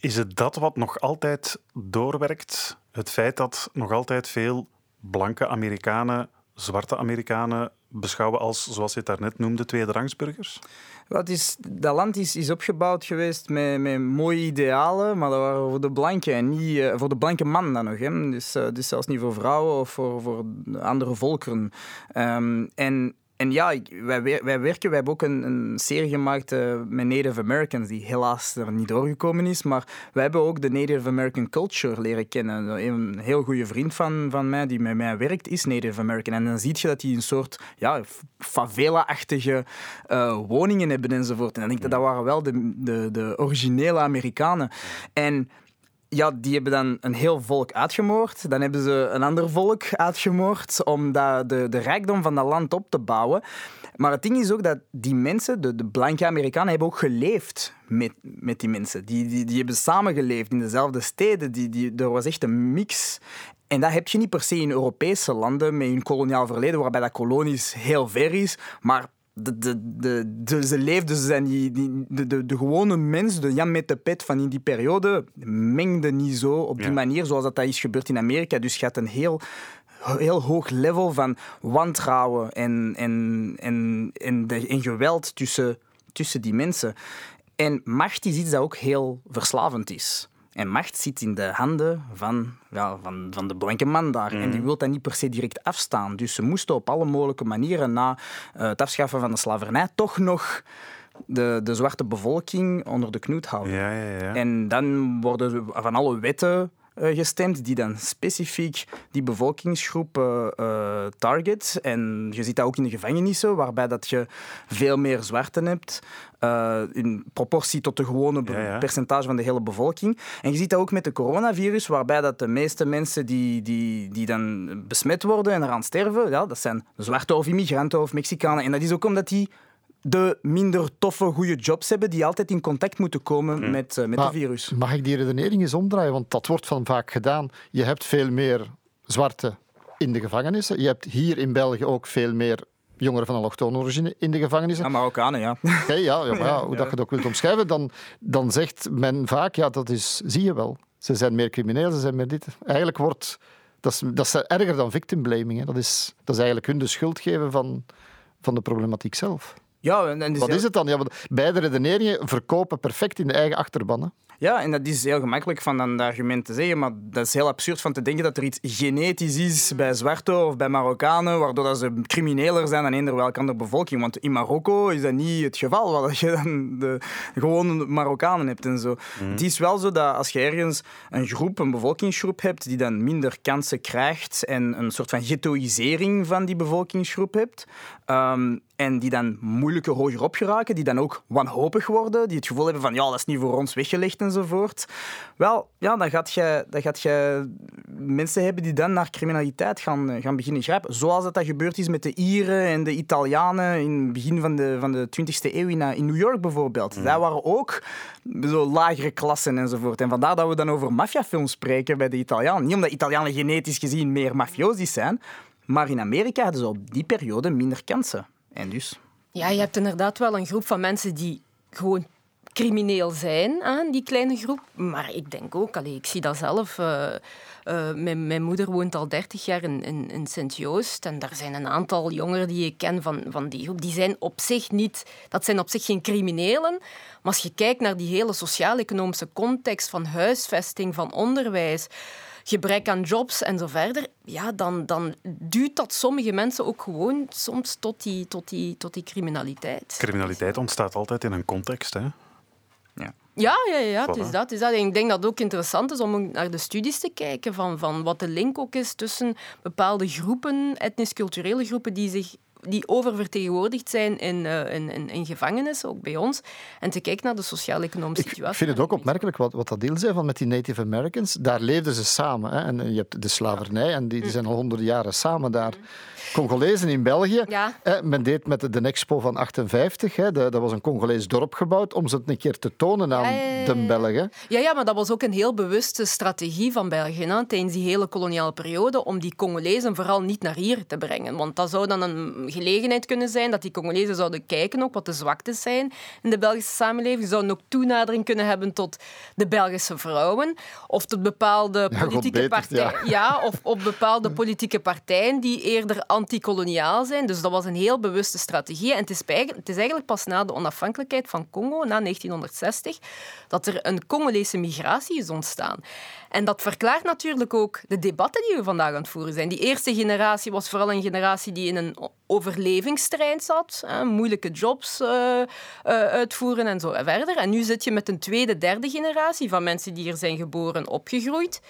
Is het dat wat nog altijd doorwerkt? Het feit dat nog altijd veel blanke Amerikanen, zwarte Amerikanen beschouwen als, zoals je het daarnet noemde, tweederangsburgers? Dat, is, dat land is, is opgebouwd geweest met, met mooie idealen, maar dat waren voor de blanke en niet uh, voor de blanke man dan nog. Hè? Dus, uh, dus zelfs niet voor vrouwen of voor, voor andere volkeren. Um, en... En ja, wij, wij werken, wij hebben ook een, een serie gemaakt uh, met Native Americans, die helaas er niet doorgekomen is, maar wij hebben ook de Native American culture leren kennen. Een heel goede vriend van, van mij, die met mij werkt, is Native American. En dan zie je dat die een soort ja, favela-achtige uh, woningen hebben enzovoort. En dan denk ik, dat waren wel de, de, de originele Amerikanen. En... ja, die hebben dan een heel volk uitgemoord. Dan hebben ze een ander volk uitgemoord om dat, de, de rijkdom van dat land op te bouwen. Maar het ding is ook dat die mensen, de, de blanke Amerikanen, hebben ook geleefd met, met die mensen. Die, die, die hebben samengeleefd in dezelfde steden. Die, die, er was echt een mix. En dat heb je niet per se in Europese landen met hun koloniaal verleden, waarbij dat kolonies heel ver is, maar... De, de, de, de, ze leefden, ze zijn die, die, de, de, de gewone mens, de Jan met de pet van in die periode, mengde niet zo op die ja. manier zoals dat, dat is gebeurd in Amerika. Dus je had een heel, heel hoog level van wantrouwen en, en, en, en, de, en geweld tussen, tussen die mensen. En macht is iets dat ook heel verslavend is. En macht zit in de handen van, ja, van, van de blanke man daar. Mm. En die wil dat niet per se direct afstaan. Dus ze moesten op alle mogelijke manieren na uh, het afschaffen van de slavernij toch nog de, de zwarte bevolking onder de knoet houden. Ja, ja, ja. En dan worden van alle wetten uh, gestemd die dan specifiek die bevolkingsgroep uh, uh, target. En je ziet dat ook in de gevangenissen, waarbij dat je veel meer zwarten hebt uh, in proportie tot de gewone be- ja, ja. percentage van de hele bevolking. En je ziet dat ook met de coronavirus, waarbij dat de meeste mensen die, die, die dan besmet worden en eraan sterven, ja, dat zijn zwarte of immigranten of Mexicanen. En dat is ook omdat die de minder toffe, goede jobs hebben die altijd in contact moeten komen mm. met, uh, met maar, de virus. Mag ik die redenering eens omdraaien? Want dat wordt van vaak gedaan. Je hebt veel meer zwarte in de gevangenissen. Je hebt hier in België ook veel meer jongeren van allochtone origine in de gevangenissen. Ja, Marokkanen, ja. Okay, ja, ja, maar ja. Hoe dat je het ook wilt omschrijven, dan, dan zegt men vaak, ja, dat is, zie je wel. Ze zijn meer crimineel, ze zijn meer dit. Eigenlijk wordt... Dat is, dat is erger dan victim blaming. Hè. Dat, is, dat is eigenlijk hun de schuld geven van, van de problematiek zelf. Ja, en is Wat heel... is het dan? Ja, beide redeneringen verkopen perfect in de eigen achterbannen. Ja, en dat is heel gemakkelijk van een argument te zeggen, maar dat is heel absurd van te denken dat er iets genetisch is bij zwarte of bij Marokkanen, waardoor dat ze crimineler zijn dan eender welke andere bevolking. Want in Marokko is dat niet het geval, waar je dan de gewone Marokkanen hebt en zo. Mm. Het is wel zo dat als je ergens een groep, een bevolkingsgroep hebt, die dan minder kansen krijgt en een soort van ghettoïsering van die bevolkingsgroep hebt, um, en die dan moeilijker hogerop geraken, die dan ook wanhopig worden, die het gevoel hebben van, ja, dat is niet voor ons weggelegd enzovoort. Wel, ja, dan gaat je, dan gaat je mensen hebben die dan naar criminaliteit gaan, gaan beginnen grijpen. Zoals dat, dat gebeurd is met de Ieren en de Italianen in het begin van de, van de twintigste eeuw in, in New York bijvoorbeeld. Mm. Dat waren ook zo lagere klassen enzovoort. En vandaar dat we dan over maffiafilms spreken bij de Italianen. Niet omdat Italianen genetisch gezien meer mafiosis zijn, maar in Amerika hadden ze op die periode minder kansen. En dus? Ja, je hebt inderdaad wel een groep van mensen die gewoon crimineel zijn aan die kleine groep. Maar ik denk ook, allee, ik zie dat zelf. Uh, uh, mijn, mijn moeder woont al dertig jaar in, in, in Sint-Joost. En daar zijn een aantal jongeren die ik ken van, van die groep. Die zijn op zich niet, dat zijn op zich geen criminelen. Maar als je kijkt naar die hele sociaal-economische context van huisvesting, van onderwijs, gebrek aan jobs en zo verder, ja, dan, dan duwt dat sommige mensen ook gewoon soms tot die, tot die, tot die criminaliteit. Criminaliteit ontstaat altijd in een context, hè? Ja, ja, ja, ja, voilà. het is dat, het is dat. En ik denk dat het ook interessant is om naar de studies te kijken van, van wat de link ook is tussen bepaalde groepen, etnisch-culturele groepen, die zich die oververtegenwoordigd zijn in, uh, in, in, in gevangenissen, ook bij ons, en te kijken naar de sociaal-economische situatie. Ik vind het ook opmerkelijk wat, wat Adil zei van met die Native Americans. Daar leefden ze samen. Hè. En je hebt de slavernij, en die, die zijn al honderden jaren samen daar. Congolezen in België. Ja. Hè, men deed met de, de Expo van achtenvijftig. Hè, de, dat was een Congolees dorp gebouwd om ze het een keer te tonen aan eh, de Belgen. Ja, ja, maar dat was ook een heel bewuste strategie van België, hè, tijdens die hele koloniale periode, om die Congolezen vooral niet naar hier te brengen. Want dat zou dan een gelegenheid kunnen zijn dat die Congolezen zouden kijken ook wat de zwaktes zijn in de Belgische samenleving. Ze zouden ook toenadering kunnen hebben tot de Belgische vrouwen of tot bepaalde politieke ja, partijen. Ja. Ja, of op bepaalde politieke partijen die eerder antikoloniaal zijn. Dus dat was een heel bewuste strategie. En het is, het is eigenlijk pas na de onafhankelijkheid van Congo, na negentienhonderdzestig, dat er een Congolese migratie is ontstaan. En dat verklaart natuurlijk ook de debatten die we vandaag aan het voeren zijn. Die eerste generatie was vooral een generatie die in een overlevingsterrein zat. Hè, moeilijke jobs uh, uh, uitvoeren en zo verder. En nu zit je met een tweede, derde generatie van mensen die hier zijn geboren, opgegroeid.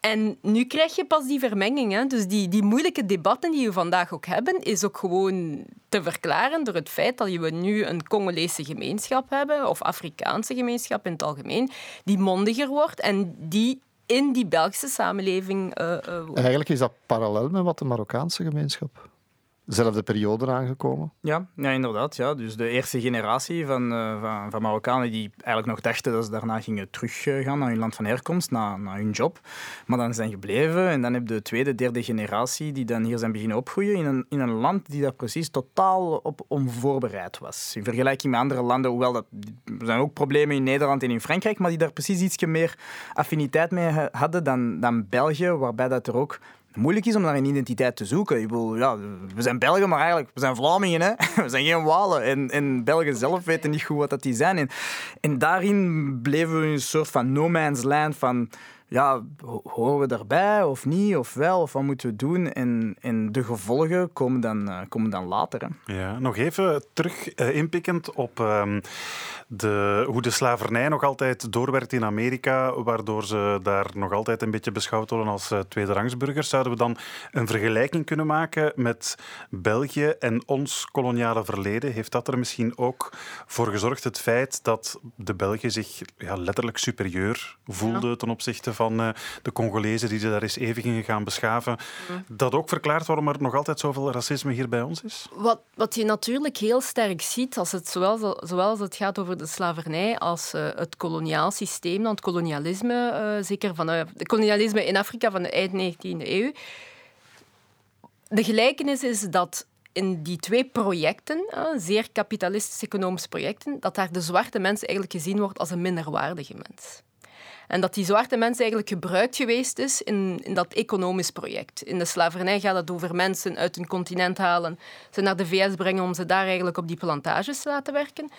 En nu krijg je pas die vermenging. Hè. Dus die, die moeilijke debatten die we vandaag ook hebben, is ook gewoon te verklaren door het feit dat we nu een Congolese gemeenschap hebben, of Afrikaanse gemeenschap in het algemeen, die mondiger wordt en die in die Belgische samenleving uh, uh, woont. Eigenlijk is dat parallel met wat de Marokkaanse gemeenschap... Zelfde periode aangekomen. Ja, ja, inderdaad. Ja. Dus de eerste generatie van, uh, van, van Marokkanen die eigenlijk nog dachten dat ze daarna gingen teruggaan naar hun land van herkomst, naar, naar hun job. Maar dan zijn gebleven. En dan heb je de tweede, derde generatie die dan hier zijn beginnen opgroeien in een, in een land die daar precies totaal op onvoorbereid was. In vergelijking met andere landen, hoewel dat, er zijn ook problemen in Nederland en in Frankrijk, maar die daar precies ietsje meer affiniteit mee hadden dan, dan België, waarbij dat er ook moeilijk is om naar een identiteit te zoeken. Ik bedoel, ja, we zijn Belgen, maar eigenlijk, we zijn Vlamingen, hè? We zijn geen Walen. En, en Belgen zelf weten niet goed wat dat die zijn. En, en daarin bleven we in een soort van no man's land van ja, horen we daarbij of niet, of wel, of wat moeten we doen? En, en de gevolgen komen dan, uh, komen dan later. Hè. Ja, nog even terug uh, inpikkend op um, de, hoe de slavernij nog altijd doorwerkt in Amerika, waardoor ze daar nog altijd een beetje beschouwd worden als uh, tweederangsburgers. Zouden we dan een vergelijking kunnen maken met België en ons koloniale verleden? Heeft dat er misschien ook voor gezorgd, het feit dat de Belgen zich ja, letterlijk superieur voelden, ja, ten opzichte van uh, de Congolezen die ze daar eens even gingen gaan beschaven? Ja. Dat ook verklaart waarom er nog altijd zoveel racisme hier bij ons is? Wat, wat je natuurlijk heel sterk ziet, als het, zowel, zowel als het gaat over de slavernij als uh, het koloniaal systeem, dan het kolonialisme, uh, zeker van uh, het kolonialisme in Afrika van de eind negentiende eeuw. De gelijkenis is dat in die twee projecten, zeer kapitalistische economische projecten, dat daar de zwarte mens eigenlijk gezien wordt als een minderwaardige mens. En dat die zwarte mens eigenlijk gebruikt geweest is in, in dat economisch project. In de slavernij gaat het over mensen uit een continent halen, ze naar de V S brengen om ze daar eigenlijk op die plantages te laten werken.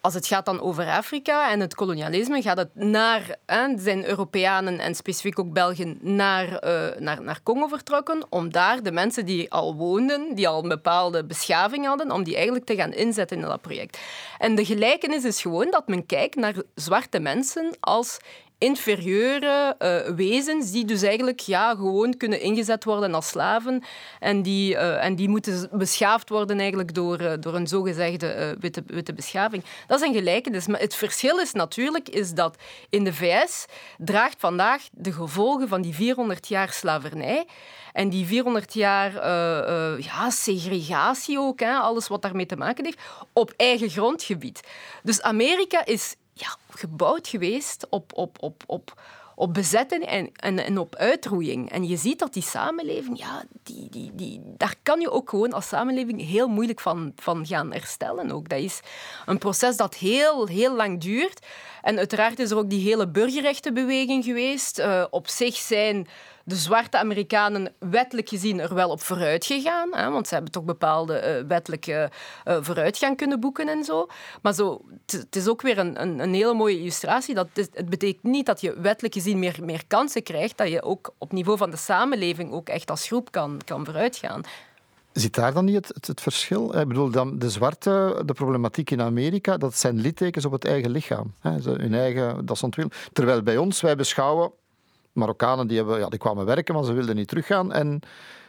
Als het gaat dan over Afrika en het kolonialisme, gaat het naar, hè, zijn Europeanen en specifiek ook Belgen naar, uh, naar, naar Congo vertrokken, om daar de mensen die al woonden, die al een bepaalde beschaving hadden, om die eigenlijk te gaan inzetten in dat project. En de gelijkenis is gewoon dat men kijkt naar zwarte mensen als inferieure uh, wezens die dus eigenlijk ja, gewoon kunnen ingezet worden als slaven en die, uh, en die moeten beschaafd worden eigenlijk door, uh, door een zogezegde uh, witte, witte beschaving. Dat is een gelijkenis. Maar het verschil is natuurlijk is dat in de V S draagt vandaag de gevolgen van die vierhonderd jaar slavernij en die vierhonderd jaar uh, uh, ja, segregatie ook, hè, alles wat daarmee te maken heeft, op eigen grondgebied. Dus Amerika is ja, gebouwd geweest op, op, op, op, op bezetten en, en, en op uitroeiing. En je ziet dat die samenleving, ja, die, die, die, daar kan je ook gewoon als samenleving heel moeilijk van, van gaan herstellen. Ook. Dat is een proces dat heel, heel lang duurt. En uiteraard is er ook die hele burgerrechtenbeweging geweest. Uh, op zich zijn de zwarte Amerikanen wettelijk gezien er wel op vooruit gegaan. Hè, want ze hebben toch bepaalde uh, wettelijke uh, vooruitgang kunnen boeken en zo. Maar zo, het is ook weer een, een, een hele mooie illustratie. Dat het, het betekent niet dat je wettelijk gezien meer, meer kansen krijgt. Dat je ook op niveau van de samenleving ook echt als groep kan, kan vooruit gaan. Zit daar dan niet het, het, het verschil? Ik bedoel, dan de zwarte, de problematiek in Amerika, dat zijn littekens op het eigen lichaam. Hè, hun eigen, dat is ontwikkeld. Terwijl bij ons, wij beschouwen... Marokkanen die, hebben, ja, die kwamen werken, maar ze wilden niet teruggaan. En,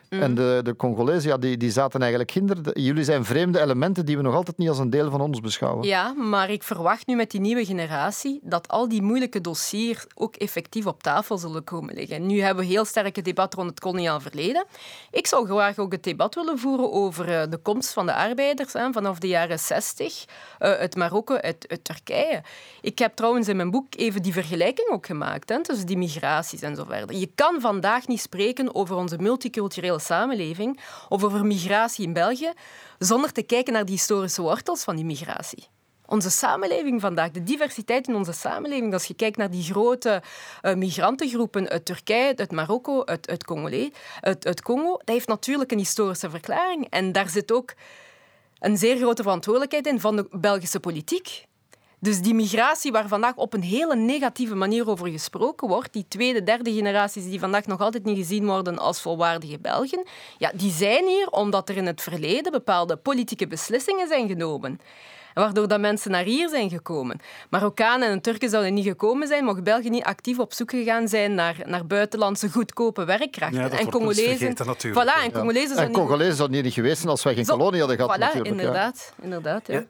mm. en de, de Congolezen, ja, die, die zaten eigenlijk hinder. Jullie zijn vreemde elementen die we nog altijd niet als een deel van ons beschouwen. Ja, maar ik verwacht nu met die nieuwe generatie dat al die moeilijke dossiers ook effectief op tafel zullen komen liggen. Nu hebben we heel sterk het debat rond het koloniaal verleden. Ik zou graag ook het debat willen voeren over de komst van de arbeiders hè, vanaf de jaren zestig uit Marokko, uit, uit Turkije. Ik heb trouwens in mijn boek even die vergelijking ook gemaakt hè, tussen die migratie en zo verder. Je kan vandaag niet spreken over onze multiculturele samenleving of over migratie in België zonder te kijken naar de historische wortels van die migratie. Onze samenleving vandaag, de diversiteit in onze samenleving, als je kijkt naar die grote uh, migrantengroepen uit Turkije, uit Marokko, uit, uit, Congolais, uit, uit Congo, dat heeft natuurlijk een historische verklaring. En daar zit ook een zeer grote verantwoordelijkheid in van de Belgische politiek. Dus die migratie waar vandaag op een hele negatieve manier over gesproken wordt, die tweede, derde generaties die vandaag nog altijd niet gezien worden als volwaardige Belgen, ja, die zijn hier omdat er in het verleden bepaalde politieke beslissingen zijn genomen. Waardoor dat mensen naar hier zijn gekomen. Marokkanen en Turken zouden niet gekomen zijn, mocht België niet actief op zoek gegaan zijn naar, naar buitenlandse goedkope werkkrachten. Ja, en Congolezen voilà, ja. Congolezen zouden hier niet geweest zijn als wij geen Zo, kolonie hadden gehad. Voilà, natuurlijk, inderdaad. Ja. inderdaad ja. Ja,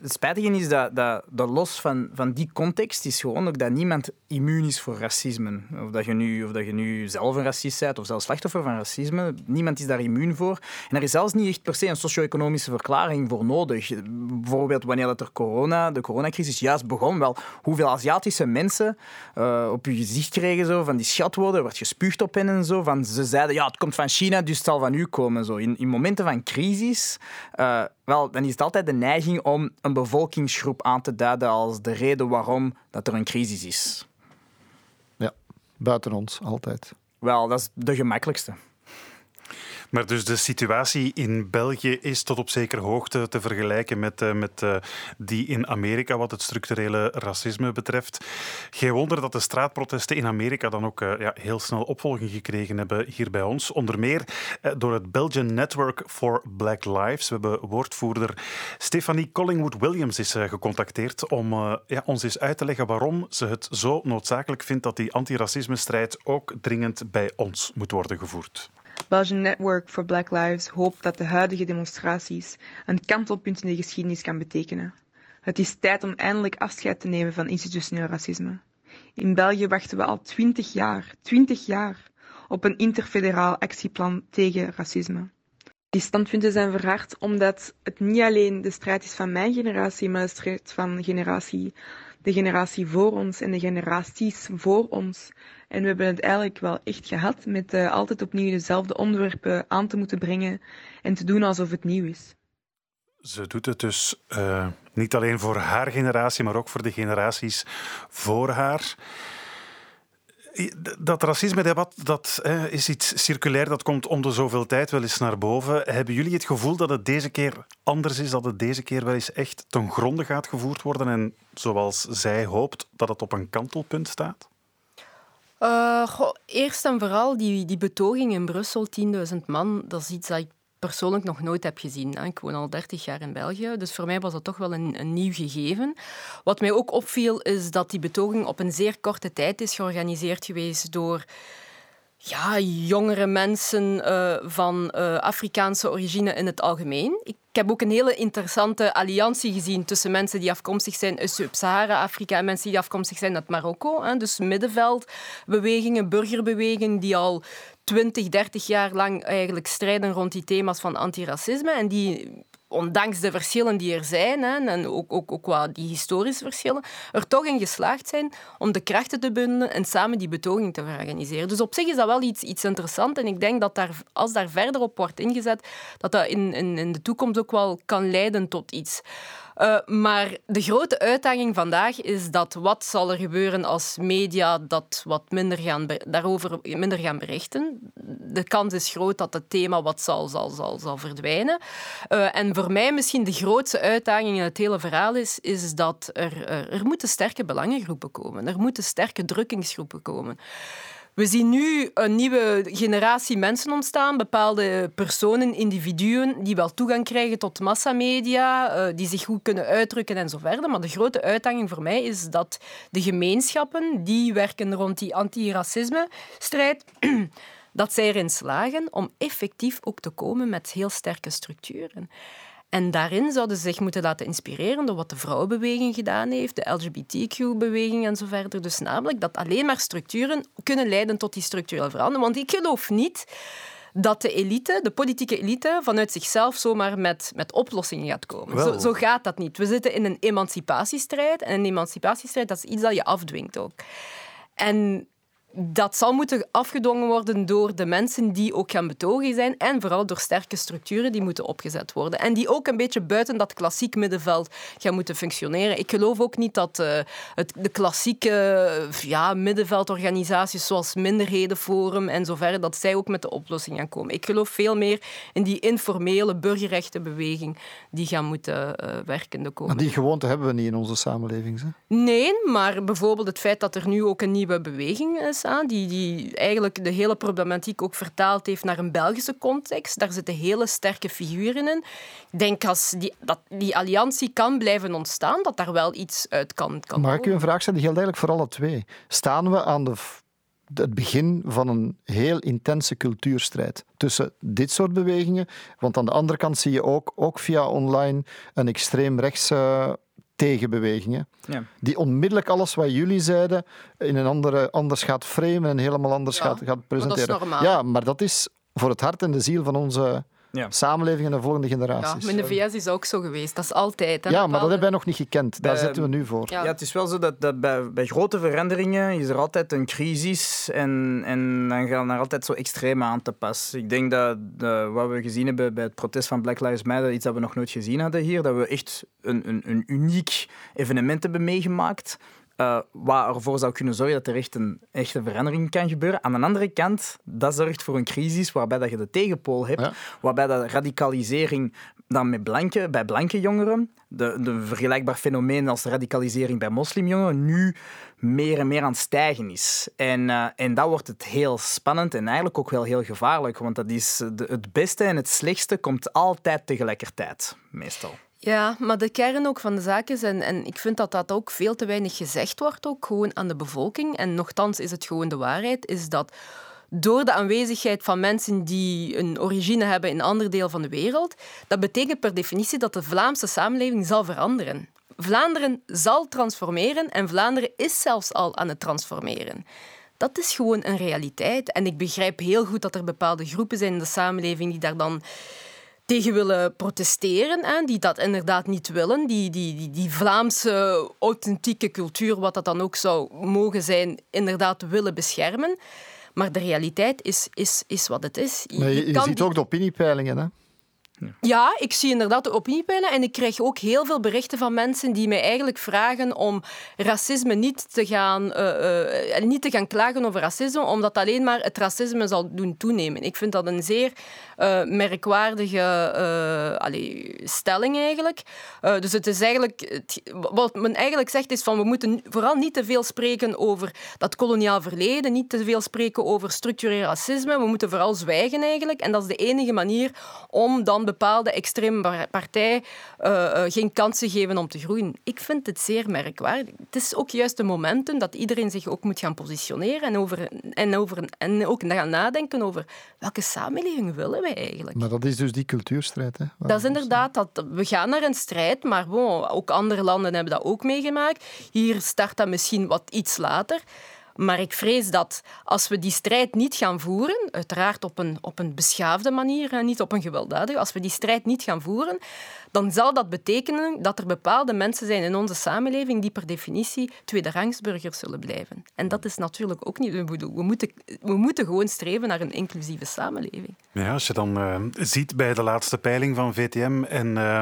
het spijtige is dat, dat, dat los van, van die context is gewoon ook dat niemand immuun is voor racisme. Of dat, je nu, of dat je nu zelf een racist bent of zelfs slachtoffer van racisme. Niemand is daar immuun voor. En er is zelfs niet echt per se een socio-economische verklaring voor nodig. Bijvoorbeeld wanneer dat er corona, de coronacrisis juist begon, wel hoeveel Aziatische mensen uh, op je gezicht kregen, zo, van die schatwoorden, er werd gespuugd op hen en zo. Van, ze zeiden, ja, het komt van China, dus het zal van u komen. Zo. In, in momenten van crisis, uh, wel, dan is het altijd de neiging om een bevolkingsgroep aan te duiden als de reden waarom dat er een crisis is. Ja, buiten ons, altijd. Wel, dat is de gemakkelijkste. Maar dus de situatie in België is tot op zekere hoogte te vergelijken met, uh, met uh, die in Amerika wat het structurele racisme betreft. Geen wonder dat de straatprotesten in Amerika dan ook uh, ja, heel snel opvolging gekregen hebben hier bij ons. Onder meer uh, door het Belgian Network for Black Lives. We hebben woordvoerder Stephanie Collingwood-Williams is uh, gecontacteerd om uh, ja, ons eens uit te leggen waarom ze het zo noodzakelijk vindt dat die antiracismestrijd ook dringend bij ons moet worden gevoerd. Belgian Network for Black Lives hoopt dat de huidige demonstraties een kantelpunt in de geschiedenis kan betekenen. Het is tijd om eindelijk afscheid te nemen van institutioneel racisme. In België wachten we al twintig jaar, twintig jaar, op een interfederaal actieplan tegen racisme. Die standpunten zijn verhard omdat het niet alleen de strijd is van mijn generatie, maar de strijd van generatie, de generatie voor ons en de generaties voor ons. En we hebben het eigenlijk wel echt gehad met uh, altijd opnieuw dezelfde onderwerpen aan te moeten brengen en te doen alsof het nieuw is. Ze doet het dus uh, niet alleen voor haar generatie, maar ook voor de generaties voor haar. Dat racisme-debat dat, eh, is iets circulair, dat komt om de zoveel tijd wel eens naar boven. Hebben jullie het gevoel dat het deze keer anders is, dat het deze keer wel eens echt ten gronde gaat gevoerd worden en zoals zij hoopt, dat het op een kantelpunt staat? Uh, goh, eerst en vooral die, die betoging in Brussel, tienduizend man, dat is iets dat ik persoonlijk nog nooit heb gezien. Ik woon al dertig jaar in België, dus voor mij was dat toch wel een, een nieuw gegeven. Wat mij ook opviel, is dat die betoging op een zeer korte tijd is georganiseerd geweest door ja, jongere mensen uh, van uh, Afrikaanse origine in het algemeen. Ik heb ook een hele interessante alliantie gezien tussen mensen die afkomstig zijn uit Sub-Sahara-Afrika en mensen die afkomstig zijn uit Marokko. Hè. Dus middenveldbewegingen, burgerbewegingen die al twintig, dertig jaar lang eigenlijk strijden rond die thema's van antiracisme en die, ondanks de verschillen die er zijn, hè, en ook, ook, ook qua die historische verschillen, er toch in geslaagd zijn om de krachten te bundelen en samen die betoging te organiseren. Dus op zich is dat wel iets, iets interessants en ik denk dat daar, als daar verder op wordt ingezet, dat dat in, in, in de toekomst ook wel kan leiden tot iets. Uh, maar de grote uitdaging vandaag is dat wat zal er gebeuren als media dat wat minder gaan be- daarover minder gaan berichten. De kans is groot dat het thema wat zal, zal, zal, zal verdwijnen. Uh, en voor mij misschien de grootste uitdaging in het hele verhaal is, is dat er, er, er moeten sterke belangengroepen komen. Er moeten sterke drukkingsgroepen komen. We zien nu een nieuwe generatie mensen ontstaan, bepaalde personen, individuen, die wel toegang krijgen tot massamedia, die zich goed kunnen uitdrukken en zo verder. Maar de grote uitdaging voor mij is dat de gemeenschappen die werken rond die antiracisme-strijd, dat zij erin slagen om effectief ook te komen met heel sterke structuren. En daarin zouden ze zich moeten laten inspireren door wat de vrouwenbeweging gedaan heeft, de L G B T Q-beweging en zo verder. Dus namelijk dat alleen maar structuren kunnen leiden tot die structurele verandering. Want ik geloof niet dat de elite, de politieke elite, vanuit zichzelf zomaar met, met oplossingen gaat komen. Zo, zo gaat dat niet. We zitten in een emancipatiestrijd. En een emancipatiestrijd, dat is iets dat je afdwingt ook. En dat zal moeten afgedwongen worden door de mensen die ook gaan betogen zijn en vooral door sterke structuren die moeten opgezet worden. En die ook een beetje buiten dat klassiek middenveld gaan moeten functioneren. Ik geloof ook niet dat uh, het, de klassieke ja, middenveldorganisaties zoals Minderhedenforum en zo verder, dat zij ook met de oplossing gaan komen. Ik geloof veel meer in die informele burgerrechtenbeweging die gaan moeten uh, werken de komende. Maar die gewoonte hebben we niet in onze samenleving, hè? Nee, maar bijvoorbeeld het feit dat er nu ook een nieuwe beweging is, Die, die eigenlijk de hele problematiek ook vertaald heeft naar een Belgische context. Daar zitten hele sterke figuren in. Ik denk als die, dat die alliantie kan blijven ontstaan, dat daar wel iets uit kan, kan Mag ik u een vraag stellen? Die geldt eigenlijk voor alle twee. Staan we aan de, het begin van een heel intense cultuurstrijd tussen dit soort bewegingen? Want aan de andere kant zie je ook, ook via online een extreemrechtse Uh, tegenbewegingen, ja. die onmiddellijk alles wat jullie zeiden in een andere, anders gaat framen en helemaal anders ja, gaat, gaat presenteren. Maar dat is normaal. Ja, maar dat is voor het hart en de ziel van onze ja. samenleving en de volgende generaties. Ja, in de V S is ook zo geweest. Dat is altijd. Hè, ja, maar dat hebben wij nog niet gekend. Daar uh, zitten we nu voor. Ja. ja, het is wel zo dat, dat bij, bij grote veranderingen is er altijd een crisis en, en dan gaan er altijd zo extreem aan te pas. Ik denk dat uh, wat we gezien hebben bij het protest van Black Lives Matter, iets dat we nog nooit gezien hadden hier, dat we echt een, een, een uniek evenement hebben meegemaakt. Uh, wat ervoor zou kunnen zorgen dat er echt een echte verandering kan gebeuren. Aan de andere kant, dat zorgt voor een crisis waarbij dat je de tegenpool hebt, ja. waarbij dat radicalisering dan met blanke, bij blanke jongeren, de, de vergelijkbaar fenomeen als de radicalisering bij moslimjongeren, nu meer en meer aan het stijgen is. En, uh, en dat wordt het heel spannend en eigenlijk ook wel heel gevaarlijk, want dat is de, het beste en het slechtste komt altijd tegelijkertijd, meestal. Ja, maar de kern ook van de zaak is, en, en ik vind dat dat ook veel te weinig gezegd wordt, ook gewoon aan de bevolking, en nochtans is het gewoon de waarheid, is dat door de aanwezigheid van mensen die een origine hebben in een ander deel van de wereld, dat betekent per definitie dat de Vlaamse samenleving zal veranderen. Vlaanderen zal transformeren en Vlaanderen is zelfs al aan het transformeren. Dat is gewoon een realiteit. En ik begrijp heel goed dat er bepaalde groepen zijn in de samenleving die daar dan tegen willen protesteren, hè, die dat inderdaad niet willen. Die, die, die, die Vlaamse authentieke cultuur, wat dat dan ook zou mogen zijn, inderdaad willen beschermen. Maar de realiteit is, is, is wat het is. Je, je, je kan ziet die... ook de opiniepeilingen, hè? Ja, ik zie inderdaad de opiniepeilingen en ik krijg ook heel veel berichten van mensen die mij eigenlijk vragen om racisme niet te gaan, uh, uh, niet te gaan klagen over racisme, omdat alleen maar het racisme zal doen toenemen. Ik vind dat een zeer uh, merkwaardige uh, allee, stelling eigenlijk. Uh, dus het is eigenlijk, het, wat men eigenlijk zegt is van we moeten vooral niet te veel spreken over dat koloniaal verleden, niet te veel spreken over structureel racisme. We moeten vooral zwijgen eigenlijk en dat is de enige manier om dan bepaalde extreme partij uh, uh, geen kansen geven om te groeien. Ik vind het zeer merkwaardig. Het is ook juist de momentum dat iedereen zich ook moet gaan positioneren en, over, en, over, en ook gaan nadenken over welke samenleving willen wij eigenlijk. Maar dat is dus die cultuurstrijd, hè? Waarom? Dat is inderdaad dat. We gaan naar een strijd, maar bon, ook andere landen hebben dat ook meegemaakt. Hier start dat misschien wat iets later. Maar ik vrees dat als we die strijd niet gaan voeren, uiteraard op een, op een beschaafde manier en niet op een gewelddadige, als we die strijd niet gaan voeren, dan zal dat betekenen dat er bepaalde mensen zijn in onze samenleving die per definitie tweederangsburgers zullen blijven. En dat is natuurlijk ook niet... We moeten, we moeten gewoon streven naar een inclusieve samenleving. Ja, als je dan uh, ziet bij de laatste peiling van V T M en, uh,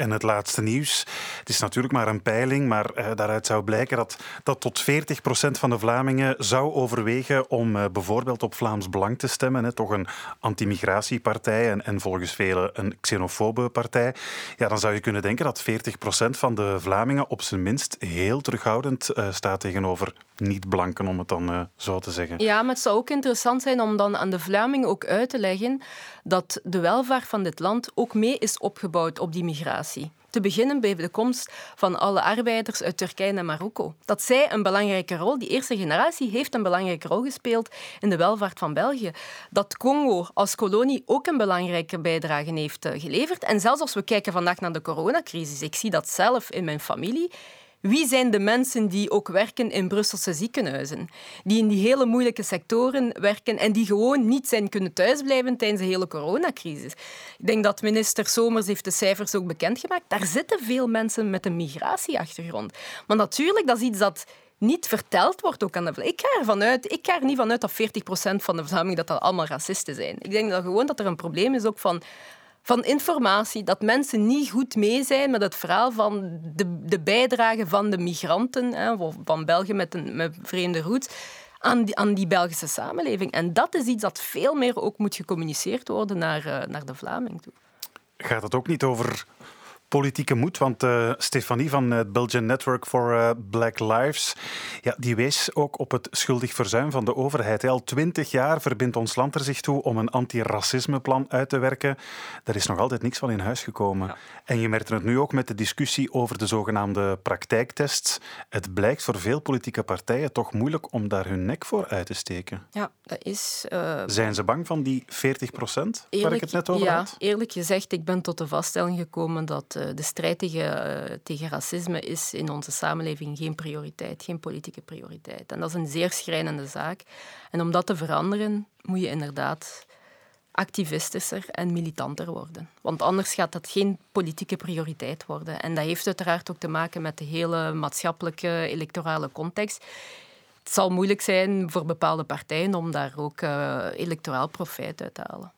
en het laatste nieuws, het is natuurlijk maar een peiling, maar uh, daaruit zou blijken dat, dat tot veertig procent van de Vlamingen zou overwegen om bijvoorbeeld op Vlaams Belang te stemmen. Hè, toch een anti-migratiepartij en, en volgens velen een xenofobe partij. Ja, dan zou je kunnen denken dat veertig procent van de Vlamingen op zijn minst heel terughoudend uh, staat tegenover niet-blanken, om het dan uh, zo te zeggen. Ja, maar het zou ook interessant zijn om dan aan de Vlamingen ook uit te leggen dat de welvaart van dit land ook mee is opgebouwd op die migratie. Te beginnen bij de komst van alle arbeiders uit Turkije en Marokko. Dat zij een belangrijke rol, die eerste generatie heeft een belangrijke rol gespeeld in de welvaart van België. Dat Congo als kolonie ook een belangrijke bijdrage heeft geleverd. En zelfs als we kijken vandaag naar de coronacrisis, ik zie dat zelf in mijn familie. Wie zijn de mensen die ook werken in Brusselse ziekenhuizen? Die in die hele moeilijke sectoren werken en die gewoon niet zijn kunnen thuisblijven tijdens de hele coronacrisis. Ik denk dat minister Somers heeft de cijfers ook bekendgemaakt. Daar zitten veel mensen met een migratieachtergrond. Maar natuurlijk, dat is iets dat niet verteld wordt ook aan de Vlamingen. Ik ga, ervan uit, ik ga er niet van uit dat veertig procent van de Vlamingen dat dat allemaal racisten zijn. Ik denk dat gewoon dat er een probleem is ook van... van informatie, dat mensen niet goed mee zijn met het verhaal van de, de bijdrage van de migranten, hè, of van België met een met vreemde roots, aan die, aan die Belgische samenleving. En dat is iets dat veel meer ook moet gecommuniceerd worden naar, uh, naar de Vlaming toe. Gaat het ook niet over politieke moed? Want uh, Stefanie van het Belgian Network for uh, Black Lives, ja, die wees ook op het schuldig verzuim van de overheid. Al twintig jaar verbindt ons land er zich toe om een antiracismeplan uit te werken. Daar is nog altijd niks van in huis gekomen. Ja. En je merkt het nu ook met de discussie over de zogenaamde praktijktests. Het blijkt voor veel politieke partijen toch moeilijk om daar hun nek voor uit te steken. Ja, dat is... Uh... Zijn ze bang van die veertig procent waar ik het net over had? Ja, eerlijk gezegd, ik ben tot de vaststelling gekomen dat de strijd tegen, tegen racisme is in onze samenleving geen prioriteit, geen politieke prioriteit. En dat is een zeer schrijnende zaak. En om dat te veranderen, moet je inderdaad activistischer en militanter worden. Want anders gaat dat geen politieke prioriteit worden. En dat heeft uiteraard ook te maken met de hele maatschappelijke, electorale context. Het zal moeilijk zijn voor bepaalde partijen om daar ook uh, electoraal profijt uit te halen.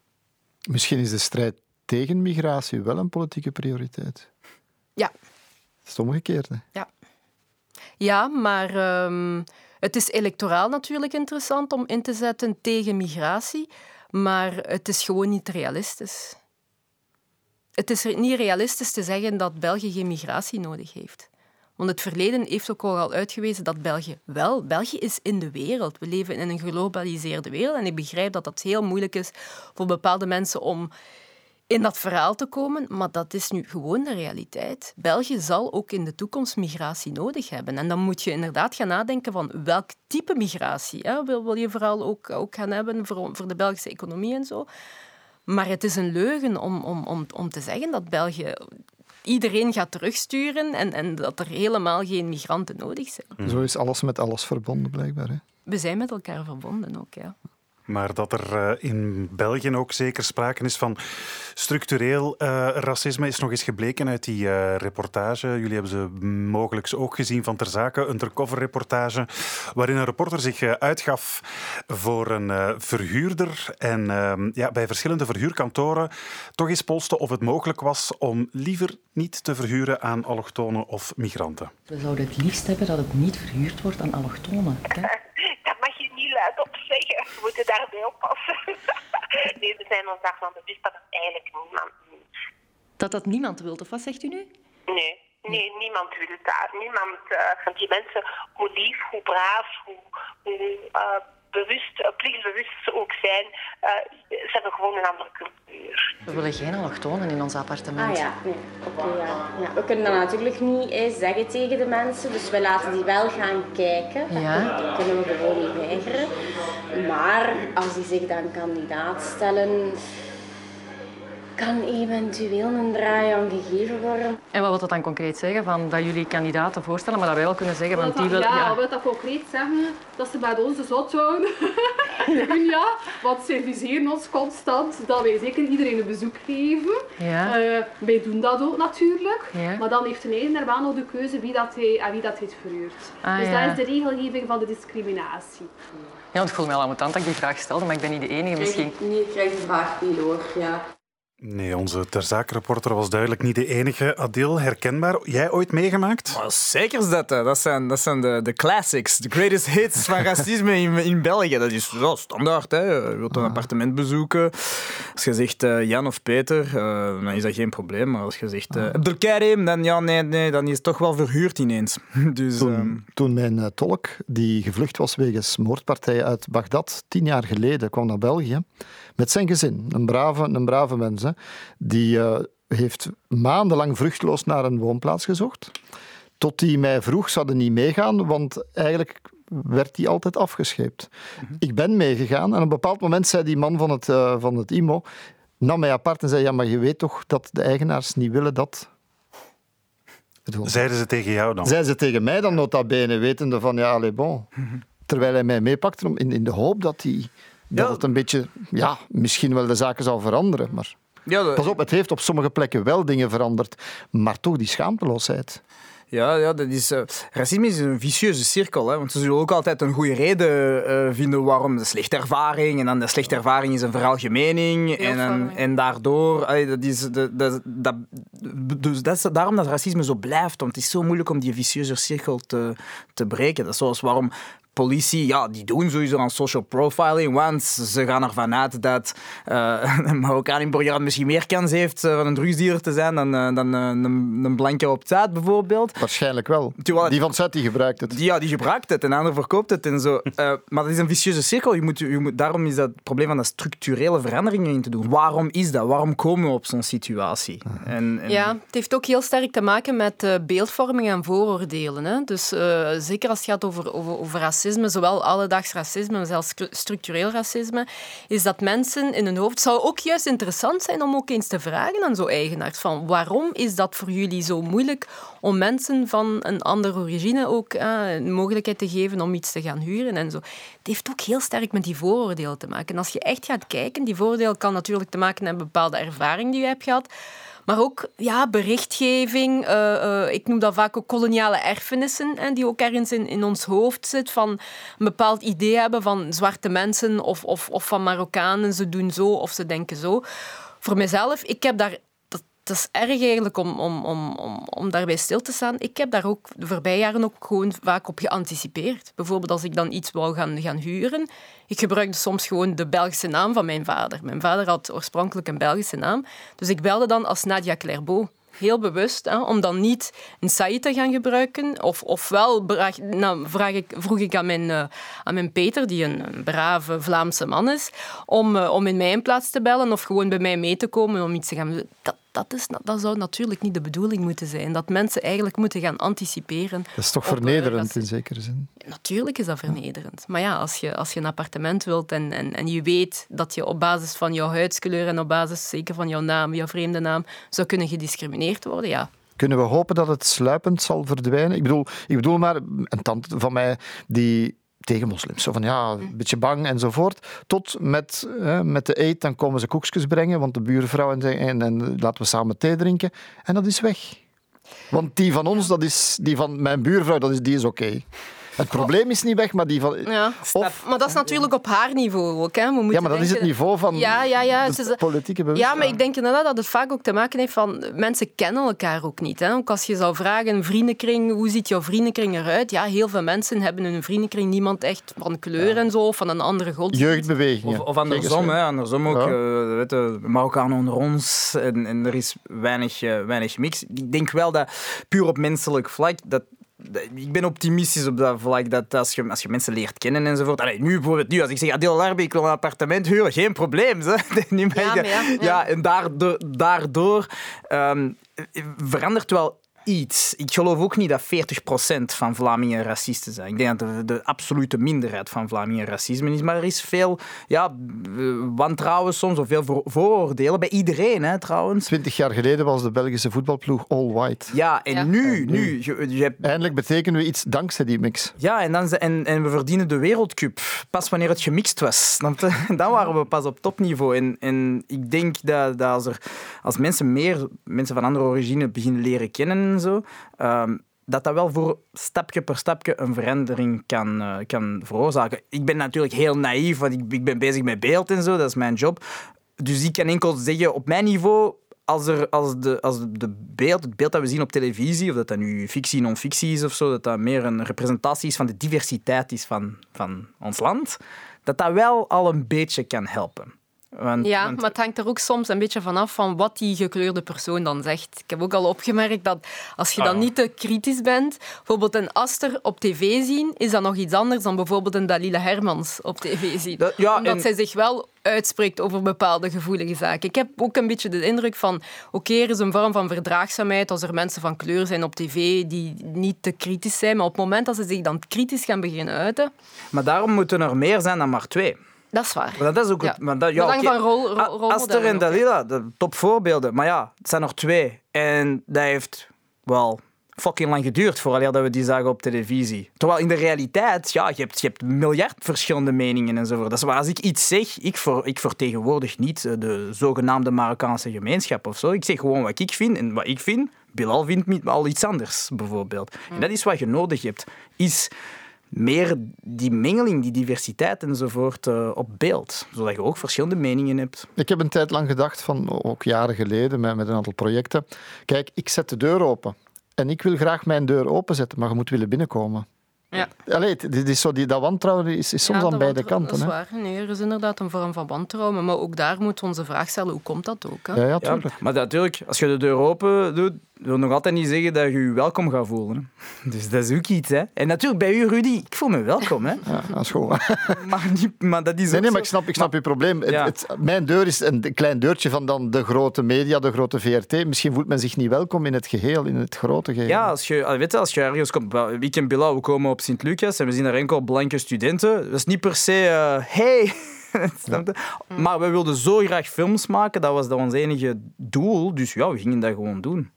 Misschien is de strijd tegen migratie wel een politieke prioriteit. Ja. Dat is het omgekeerde. Ja. Ja, maar um, het is electoraal natuurlijk interessant om in te zetten tegen migratie, maar het is gewoon niet realistisch. Het is niet realistisch te zeggen dat België geen migratie nodig heeft. Want het verleden heeft ook al uitgewezen dat België wel... België is in de wereld. We leven in een globaliseerde wereld. En ik begrijp dat dat heel moeilijk is voor bepaalde mensen om in dat verhaal te komen. Maar dat is nu gewoon de realiteit. België zal ook in de toekomst migratie nodig hebben. En dan moet je inderdaad gaan nadenken van welk type migratie. Hè? Wil, wil je vooral ook, ook gaan hebben voor, voor de Belgische economie en zo. Maar het is een leugen om, om, om, om te zeggen dat België... iedereen gaat terugsturen en, en dat er helemaal geen migranten nodig zijn. Mm. Zo is alles met alles verbonden, blijkbaar. Hè? We zijn met elkaar verbonden ook, ja. Maar dat er in België ook zeker sprake is van structureel uh, racisme is nog eens gebleken uit die uh, reportage. Jullie hebben ze mogelijk ook gezien van Terzake, een undercover-reportage, waarin een reporter zich uh, uitgaf voor een uh, verhuurder. En uh, ja, bij verschillende verhuurkantoren toch eens polste of het mogelijk was om liever niet te verhuren aan allochtonen of migranten. We zouden het liefst hebben dat het niet verhuurd wordt aan allochtonen. Hè? Op zeggen. We moeten daarbij oppassen. Nee, we zijn ons daarvan bewust dat het eigenlijk niemand wil. Dat dat niemand wil, of wat zegt u nu? Nee, nee niemand wil het daar. Niemand, uh, want die mensen, hoe lief, hoe braaf, hoe, hoe uh, bewust, uh, plichtbewust ze ook zijn, uh, ze hebben gewoon een andere cultuur. We willen geen allochtonen in ons appartement. Ah ja, nee. Okay, ja. Ja. We kunnen dat natuurlijk niet eens zeggen tegen de mensen, dus we laten die wel gaan kijken. Dat, ja. dat kunnen we gewoon niet weigeren. Maar als die zich dan kandidaat stellen, kan eventueel een draai aan gegeven worden. En wat wil dat dan concreet zeggen? Van dat jullie kandidaten voorstellen, maar dat wij wel kunnen zeggen... Want die wil, ja, ja. wil dat concreet zeggen? Dat ze bij ons de zot houden. Ja, want ze viseren ons constant dat wij zeker iedereen een bezoek geven. Ja. Uh, wij doen dat ook natuurlijk. Ja. Maar dan heeft een eigenaar wel nog de keuze wie dat hij, aan wie dat hij het verhuurt. Ah, dus ja. dat is de regelgeving van de discriminatie. Ja, want ik voel me al amoutant dat ik die vraag stelde, maar ik ben niet de enige misschien. Nee, ik krijg de vraag niet hoor, ja. Nee, onze Terzake-reporter was duidelijk niet de enige. Adil, herkenbaar. Jij ooit meegemaakt? Oh, zeker is dat. Dat zijn, dat zijn de, de classics, de greatest hits van racisme in, in België. Dat is wel standaard. Hè. Je wilt een appartement bezoeken. Als je zegt uh, Jan of Peter, uh, dan is dat geen probleem. Maar als je zegt uh, Abdelkarim, dan, ja, nee, nee, dan is het toch wel verhuurd ineens. Dus, toen, um... toen mijn tolk, die gevlucht was wegens moordpartijen uit Bagdad, tien jaar geleden, kwam naar België met zijn gezin. Een brave, een brave mens, hè. Die uh, heeft maandenlang vruchteloos naar een woonplaats gezocht. Tot hij mij vroeg, zou hij niet meegaan, want eigenlijk werd hij altijd afgescheept. Mm-hmm. Ik ben meegegaan en op een bepaald moment zei die man van het, uh, van het I M O, nam mij apart en zei, ja, maar je weet toch dat de eigenaars niet willen dat... Zeiden ze tegen jou dan? Zeiden ze tegen mij dan, nota bene, wetende van, ja, allez bon. Mm-hmm. Terwijl hij mij meepakte in, in de hoop dat hij... Dat het een beetje, ja, misschien wel de zaken zou veranderen. Maar ja, de... pas op, het heeft op sommige plekken wel dingen veranderd. Maar toch die schaamteloosheid. Ja, ja dat is, uh, racisme is een vicieuze cirkel. Hè, want ze zullen ook altijd een goede reden uh, vinden waarom de slechte ervaring. En dan de slechte ervaring is een veralgemening. En, en, en daardoor... Allee, dat is, dat, dat, dat, dus dat is daarom dat racisme zo blijft. Want het is zo moeilijk om die vicieuze cirkel te, te breken. Dat is zoals waarom... Politie, ja, die doen sowieso aan social profiling, want ze gaan ervan uit dat uh, een Marokkaan in Borgerland misschien meer kans heeft uh, van een drugsdealer te zijn dan, uh, dan uh, een, een blanke op Zuid bijvoorbeeld. Waarschijnlijk wel. Terwijl, die van Zuid die gebruikt het. Die, ja, die gebruikt het en de ander verkoopt het en zo. Uh, maar dat is een vicieuze cirkel. Je moet, je moet, daarom is dat het probleem van dat structurele veranderingen in te doen. Waarom is dat? Waarom komen we op zo'n situatie? En, en... Ja, het heeft ook heel sterk te maken met uh, beeldvorming en vooroordelen. Hè? Dus uh, zeker als het gaat over, over, over racisme. Zowel alledaags racisme, maar zelfs structureel racisme, is dat mensen in hun hoofd... Het zou ook juist interessant zijn om ook eens te vragen aan zo'n eigenaars van waarom is dat voor jullie zo moeilijk om mensen van een andere origine ook eh, een mogelijkheid te geven om iets te gaan huren en zo. Het heeft ook heel sterk met die vooroordelen te maken. En als je echt gaat kijken, die vooroordeel kan natuurlijk te maken met een bepaalde ervaring die je hebt gehad, maar ook ja, berichtgeving, uh, uh, ik noem dat vaak ook koloniale erfenissen, hè, die ook ergens in, in ons hoofd zit, van een bepaald idee hebben van zwarte mensen of, of, of van Marokkanen, ze doen zo of ze denken zo. Voor mezelf, ik heb daar, dat, het is erg eigenlijk om, om, om, om, om daarbij stil te staan. Ik heb daar ook de voorbije jaren ook gewoon vaak op geanticipeerd. Bijvoorbeeld als ik dan iets wou gaan, gaan huren. Ik gebruikte soms gewoon de Belgische naam van mijn vader. Mijn vader had oorspronkelijk een Belgische naam. Dus ik belde dan als Nadia Clairbeau. Heel bewust, hè, om dan niet een Nsayi te gaan gebruiken. Of, ofwel braag, nou, vraag ik, vroeg ik aan mijn, uh, aan mijn Peter, die een, een brave Vlaamse man is, om, uh, om in mijn plaats te bellen of gewoon bij mij mee te komen om iets te gaan doen. Dat, dat, is, dat zou natuurlijk niet de bedoeling moeten zijn. Dat mensen eigenlijk moeten gaan anticiperen. Dat is toch op, vernederend uh, in zekere zin? Natuurlijk is dat vernederend. Maar ja, als je, als je een appartement wilt en, en, en je weet dat je op basis van jouw huidskleur en op basis zeker van jouw naam, jouw vreemde naam, zou kunnen gediscrimineerd worden, ja. Kunnen we hopen dat het sluipend zal verdwijnen? Ik bedoel, ik bedoel maar, een tante van mij die... tegen moslims. Zo van, ja, een beetje bang enzovoort. Tot met, hè, met de eet, dan komen ze koekjes brengen, want de buurvrouw en, en, en laten we samen thee drinken. En dat is weg. Want die van ons, dat is, die van mijn buurvrouw, dat is, die is oké. Okay. Het probleem is niet weg, maar die van... Ja, of, maar dat is natuurlijk op haar niveau ook. Hè. We moeten ja, maar dat denken... is het niveau van ja, ja, ja, het is... de politieke bewustzijn. Ja, maar ik denk inderdaad dat het vaak ook te maken heeft van... Mensen kennen elkaar ook niet. Hè. Ook als je zou vragen, vriendenkring, hoe ziet jouw vriendenkring eruit? Ja, heel veel mensen hebben in hun vriendenkring niemand echt van kleur ja. en zo, of van een andere godsdienst. Jeugdbeweging. Of, of andersom, hè, andersom ook. Ja. Uh, weet je, Marokkanen onder ons. En, en er is weinig, uh, weinig mix. Ik denk wel dat puur op menselijk vlak... dat ik ben optimistisch op dat vlak, dat als je, als je mensen leert kennen enzovoort. Allee, nu bijvoorbeeld, nu, als ik zeg, Adil El Arbi, ik wil een appartement huren, geen probleem. Zo. Ja, ja, ja. ja, en daardoor, daardoor um, verandert wel iets. Ik geloof ook niet dat veertig procent van Vlamingen racisten zijn. Ik denk dat de, de absolute minderheid van Vlamingen racisme is. Maar er is veel ja, wantrouwen soms, of veel voor, vooroordelen. Bij iedereen, hè, trouwens. Twintig jaar geleden was de Belgische voetbalploeg all white. Ja, en ja. nu... En nu je, je hebt... Eindelijk betekenen we iets dankzij die mix. Ja, en, dan, en, en we verdienen de Wereldcup. Pas wanneer het gemixt was. Dan, dan waren we pas op topniveau. En, en ik denk dat, dat als, er, als mensen meer mensen van andere origine beginnen leren kennen... Zo, um, dat dat wel voor stapje per stapje een verandering kan, uh, kan veroorzaken. Ik ben natuurlijk heel naïef, want ik, ik ben bezig met beeld en zo, dat is mijn job. Dus ik kan enkel zeggen, op mijn niveau, als, er, als, de, als de beeld, het beeld dat we zien op televisie, of dat dat nu fictie, non-fictie is of zo, dat dat meer een representatie is van de diversiteit is van, van ons land, dat dat wel al een beetje kan helpen. Want, ja, want... maar het hangt er ook soms een beetje vanaf van wat die gekleurde persoon dan zegt. Ik heb ook al opgemerkt dat als je dan oh. niet te kritisch bent, bijvoorbeeld een Aster op tv zien, is dat nog iets anders dan bijvoorbeeld een Dalila Hermans op tv zien. Dat, ja, Omdat en... zij zich wel uitspreekt over bepaalde gevoelige zaken. Ik heb ook een beetje de indruk van, oké, okay, er is een vorm van verdraagzaamheid als er mensen van kleur zijn op tv die niet te kritisch zijn, maar op het moment dat ze zich dan kritisch gaan beginnen uiten... Maar daarom moeten er meer zijn dan maar twee. Dat is waar. Maar dat is ook ja. maar dat, ja, okay. van rol, rol, Aster en Dalila, de topvoorbeelden. Maar ja, het zijn er twee. En dat heeft wel fucking lang geduurd vooraleer dat we die zagen op televisie. Terwijl in de realiteit, ja, je hebt, je hebt miljard verschillende meningen enzovoort. Dat is waar. Als ik iets zeg, ik, ver, ik vertegenwoordig niet de zogenaamde Marokkaanse gemeenschap of zo. Ik zeg gewoon wat ik vind en wat ik vind. Bilal vindt al iets anders, bijvoorbeeld. Hm. En dat is wat je nodig hebt. Is... meer die mengeling, die diversiteit enzovoort uh, op beeld. Zodat je ook verschillende meningen hebt. Ik heb een tijd lang gedacht, van, ook jaren geleden, met, met een aantal projecten. Kijk, ik zet de deur open. En ik wil graag mijn deur openzetten, maar je moet willen binnenkomen. Ja. Allee, dit is zo, die, dat wantrouwen is, is soms ja, aan beide kanten. Dat is waar. Nee, er is inderdaad een vorm van wantrouwen. Maar ook daar moeten we onze vraag stellen, hoe komt dat ook? Hè? Ja, ja, tuurlijk. Ja, maar natuurlijk, als je de deur open doet, wil nog altijd niet zeggen dat je je welkom gaat voelen. Hè? Dus dat is ook iets. Hè? En natuurlijk, bij u, Rudy, ik voel me welkom. Hè? Ja, dat is gewoon. Maar, niet, maar dat is nee, nee, maar ik snap, ik snap maar, je probleem. Ja. Het, het, mijn deur is een klein deurtje van dan de grote media, de grote V R T. Misschien voelt men zich niet welkom in het geheel, in het grote geheel. Ja, als je, weet je, als je ergens komt... Ik en Bilal, we komen op Sint-Lucas en we zien daar enkel blanke studenten. Dat is niet per se... Uh, hey... Ja. Maar we wilden zo graag films maken. Dat was dat ons enige doel. Dus ja, we gingen dat gewoon doen.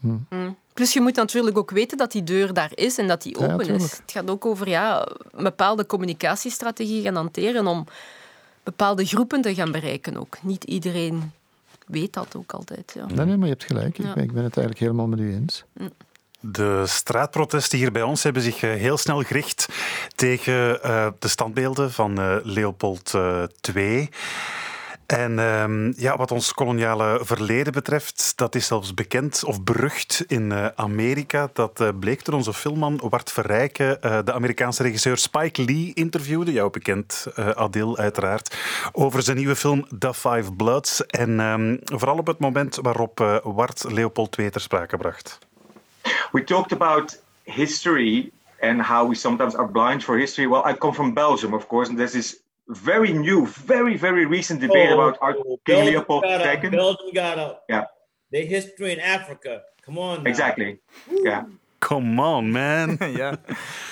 Hmm. Hmm. Plus je moet natuurlijk ook weten dat die deur daar is en dat die open ja, is. Het gaat ook over ja, een bepaalde communicatiestrategie gaan hanteren om bepaalde groepen te gaan bereiken ook. Niet iedereen weet dat ook altijd. Ja. Nee, nee, maar je hebt gelijk. Ik, ja. ben, ik ben het eigenlijk helemaal met u eens. Hmm. De straatprotesten hier bij ons hebben zich heel snel gericht tegen uh, de standbeelden van uh, Leopold uh, de Tweede. En um, ja, wat ons koloniale verleden betreft, dat is zelfs bekend of berucht in uh, Amerika. Dat uh, bleek door onze filmman Wart Verrijken. Uh, de Amerikaanse regisseur Spike Lee interviewde, jou bekend, uh, Adil uiteraard, over zijn nieuwe film The Five Bloods. En um, vooral op het moment waarop uh, Wart Leopold de Tweede ter sprake bracht. We talked about history and how we sometimes are blind for history. Well, I come from Belgium, of course, and there's this very new, very, very recent debate oh, about our oh, King Leopold the Second. Belgium got up. Yeah. Their history in Africa. Come on now. Exactly. Woo. Yeah. Come on, man. Ja.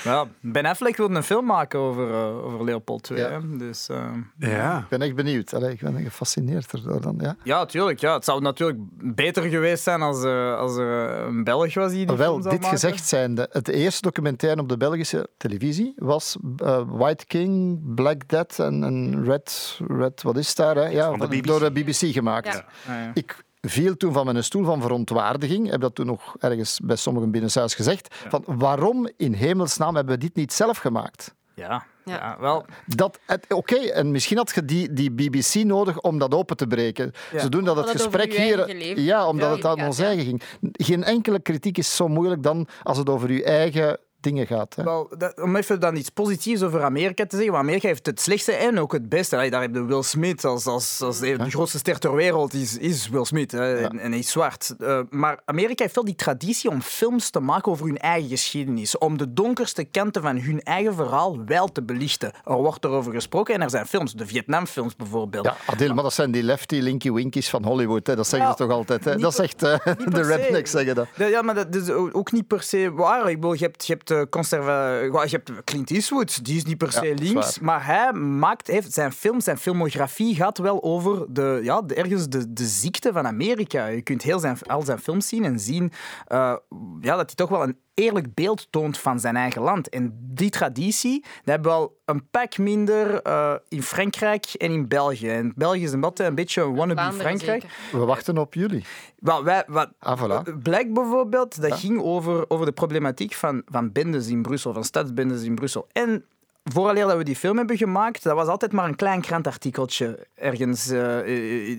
Well, Ben Affleck wilde een film maken over, uh, over Leopold de Tweede. Ja. Dus, uh, ja. Ik ben echt benieuwd. Allee, ik ben gefascineerd erdoor dan. Ja, ja, tuurlijk. Ja. Het zou natuurlijk beter geweest zijn als, uh, als er een Belg was die die Wel, film zou dit maken. Gezegd zijnde, het eerste documentaire op de Belgische televisie was uh, White King, Black Death en Red, Red... Wat is daar? Hè? Ja, B B C. Door de B B C gemaakt. Ja. Ja. Ah, ja. Ik... viel toen van mijn stoel van verontwaardiging. Ik heb dat toen nog ergens bij sommigen binnenshuis gezegd. Ja. Van waarom in hemelsnaam hebben we dit niet zelf gemaakt? Ja, ja. ja wel. Oké, okay, en misschien had je die, die B B C nodig om dat open te breken. Ja. Ze doen dat het dat gesprek hier... Ja, omdat ja, het aan ons eigen ging. Geen enkele kritiek is zo moeilijk dan als het over je eigen... dingen gaat. Hè? Wel, dat, om even dan iets positiefs over Amerika te zeggen, want Amerika heeft het slechtste en ook het beste. Allee, daar heb je Will Smith als, als, als de, de grootste ster ter wereld is, is Will Smith, hè, ja. en, en hij is zwart. Uh, maar Amerika heeft wel die traditie om films te maken over hun eigen geschiedenis, om de donkerste kanten van hun eigen verhaal wel te belichten. Er wordt erover gesproken en er zijn films, de Vietnamfilms bijvoorbeeld. Ja, Adil, maar, maar dat zijn die lefty linky winkies van Hollywood, hè. Dat zeggen nou, ze toch altijd. Hè. Dat zegt uh, de rednecks zeggen dat. Ja, maar dat is ook niet per se waar. Ik bedoel, je hebt, je hebt Conserva- je hebt Clint Eastwood, die is niet per se ja, links, maar hij maakt, heeft zijn film, zijn filmografie gaat wel over de, ja, de, ergens de, de ziekte van Amerika. Je kunt heel zijn, al zijn films zien en zien uh, ja, dat hij toch wel een eerlijk beeld toont van zijn eigen land. En die traditie, dat hebben we al een pak minder uh, in Frankrijk en in België. En België is een, een beetje een wannabe Frankrijk. Zeker. We wachten op jullie. Wat, wij, wat, ah, voilà. Black bijvoorbeeld, dat ja. ging over, over de problematiek van, van bendes in Brussel, van stadsbendes in Brussel. En vooraleer dat we die film hebben gemaakt, dat was altijd maar een klein krantartikeltje ergens uh,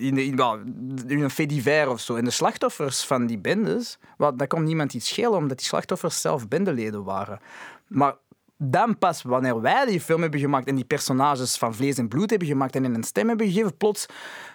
in, de, in, well, in een fait divers of zo. En de slachtoffers van die bendes, well, daar kon niemand iets schelen, omdat die slachtoffers zelf bendeleden waren. Maar dan pas wanneer wij die film hebben gemaakt en die personages van vlees en bloed hebben gemaakt en een stem hebben gegeven, plots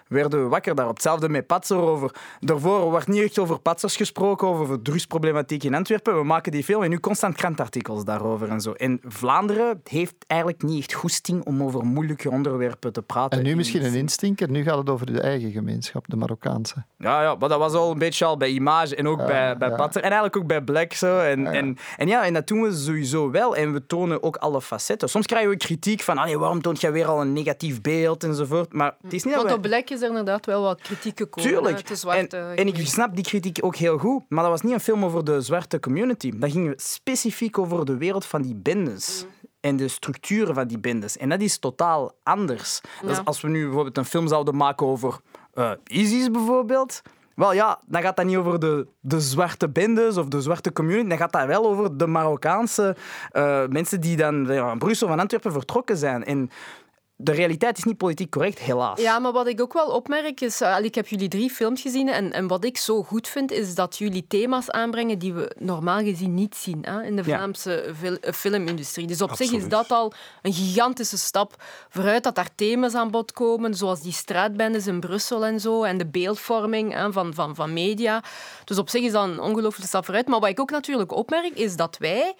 werden we wakker daarop. Hetzelfde met Patser over... Daarvoor wordt niet echt over Patsers gesproken, over drugsproblematiek in Antwerpen. We maken die film en nu constant krantartikels daarover en zo. En Vlaanderen heeft eigenlijk niet echt goesting om over moeilijke onderwerpen te praten. En nu misschien een instinker, nu gaat het over de eigen gemeenschap, de Marokkaanse. Ja, ja, maar dat was al een beetje al bij Image en ook ja, bij, bij ja. Patser. En eigenlijk ook bij Black zo. En ja, ja. En, en ja, en dat doen we sowieso wel. En we tonen ook alle facetten. Soms krijgen we kritiek van, allee, waarom toont jij weer al een negatief beeld enzovoort. Maar het is niet dat wij... Black is er inderdaad wel wat kritiek gekomen. Tuurlijk. Te zwarte... en, en ik snap die kritiek ook heel goed. Maar dat was niet een film over de zwarte community. Dat ging specifiek over de wereld van die bendes. Mm. En de structuren van die bendes. En dat is totaal anders. Ja. Dus als we nu bijvoorbeeld een film zouden maken over uh, ISIS bijvoorbeeld... Wel ja, dan gaat dat niet over de, de zwarte bendes of de zwarte community. Dan gaat dat wel over de Marokkaanse uh, mensen die dan uh, in Brussel van Antwerpen vertrokken zijn. En... de realiteit is niet politiek correct, helaas. Ja, maar wat ik ook wel opmerk is... Uh, ik heb jullie drie films gezien en, en wat ik zo goed vind is dat jullie thema's aanbrengen die we normaal gezien niet zien hè, in de Vlaamse ja. vil, uh, filmindustrie. Dus op Absoluut. zich is dat al een gigantische stap vooruit, dat daar thema's aan bod komen, zoals die straatbendes in Brussel en zo, en de beeldvorming hè, van, van, van media. Dus op zich is dat een ongelooflijke stap vooruit. Maar wat ik ook natuurlijk opmerk is dat wij,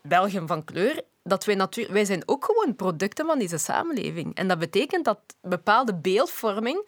Belgen van kleur... dat wij, natu- wij zijn ook gewoon producten van deze samenleving. En dat betekent dat bepaalde beeldvorming,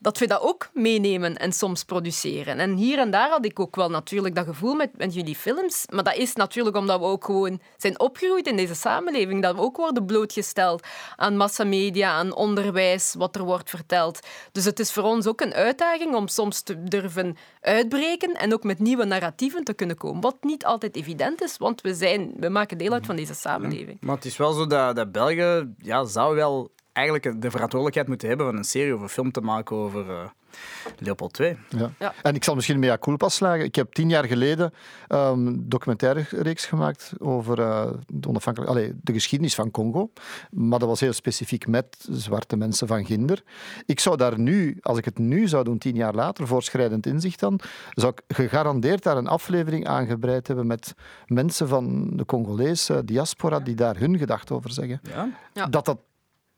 dat we dat ook meenemen en soms produceren. En hier en daar had ik ook wel natuurlijk dat gevoel met, met jullie films. Maar dat is natuurlijk omdat we ook gewoon zijn opgegroeid in deze samenleving. Dat we ook worden blootgesteld aan massamedia, aan onderwijs, wat er wordt verteld. Dus het is voor ons ook een uitdaging om soms te durven uitbreken en ook met nieuwe narratieven te kunnen komen. Wat niet altijd evident is, want we, zijn, we maken deel uit van deze samenleving. Maar het is wel zo dat, dat België ja, zou wel... eigenlijk de verantwoordelijkheid moeten hebben van een serie of een film te maken over, uh, Leopold de Tweede. Ja. Ja. En ik zal misschien mea culpa slagen. Ik heb tien jaar geleden um, een documentaire reeks gemaakt over uh, de, onafhankelijk... Allee, de geschiedenis van Congo. Maar dat was heel specifiek met zwarte mensen van Ginder. Ik zou daar nu, als ik het nu zou doen, tien jaar later, voorschrijdend inzicht dan, zou ik gegarandeerd daar een aflevering aangebreid hebben met mensen van de Congolese diaspora die daar hun gedachten over zeggen. Ja. Ja. Dat dat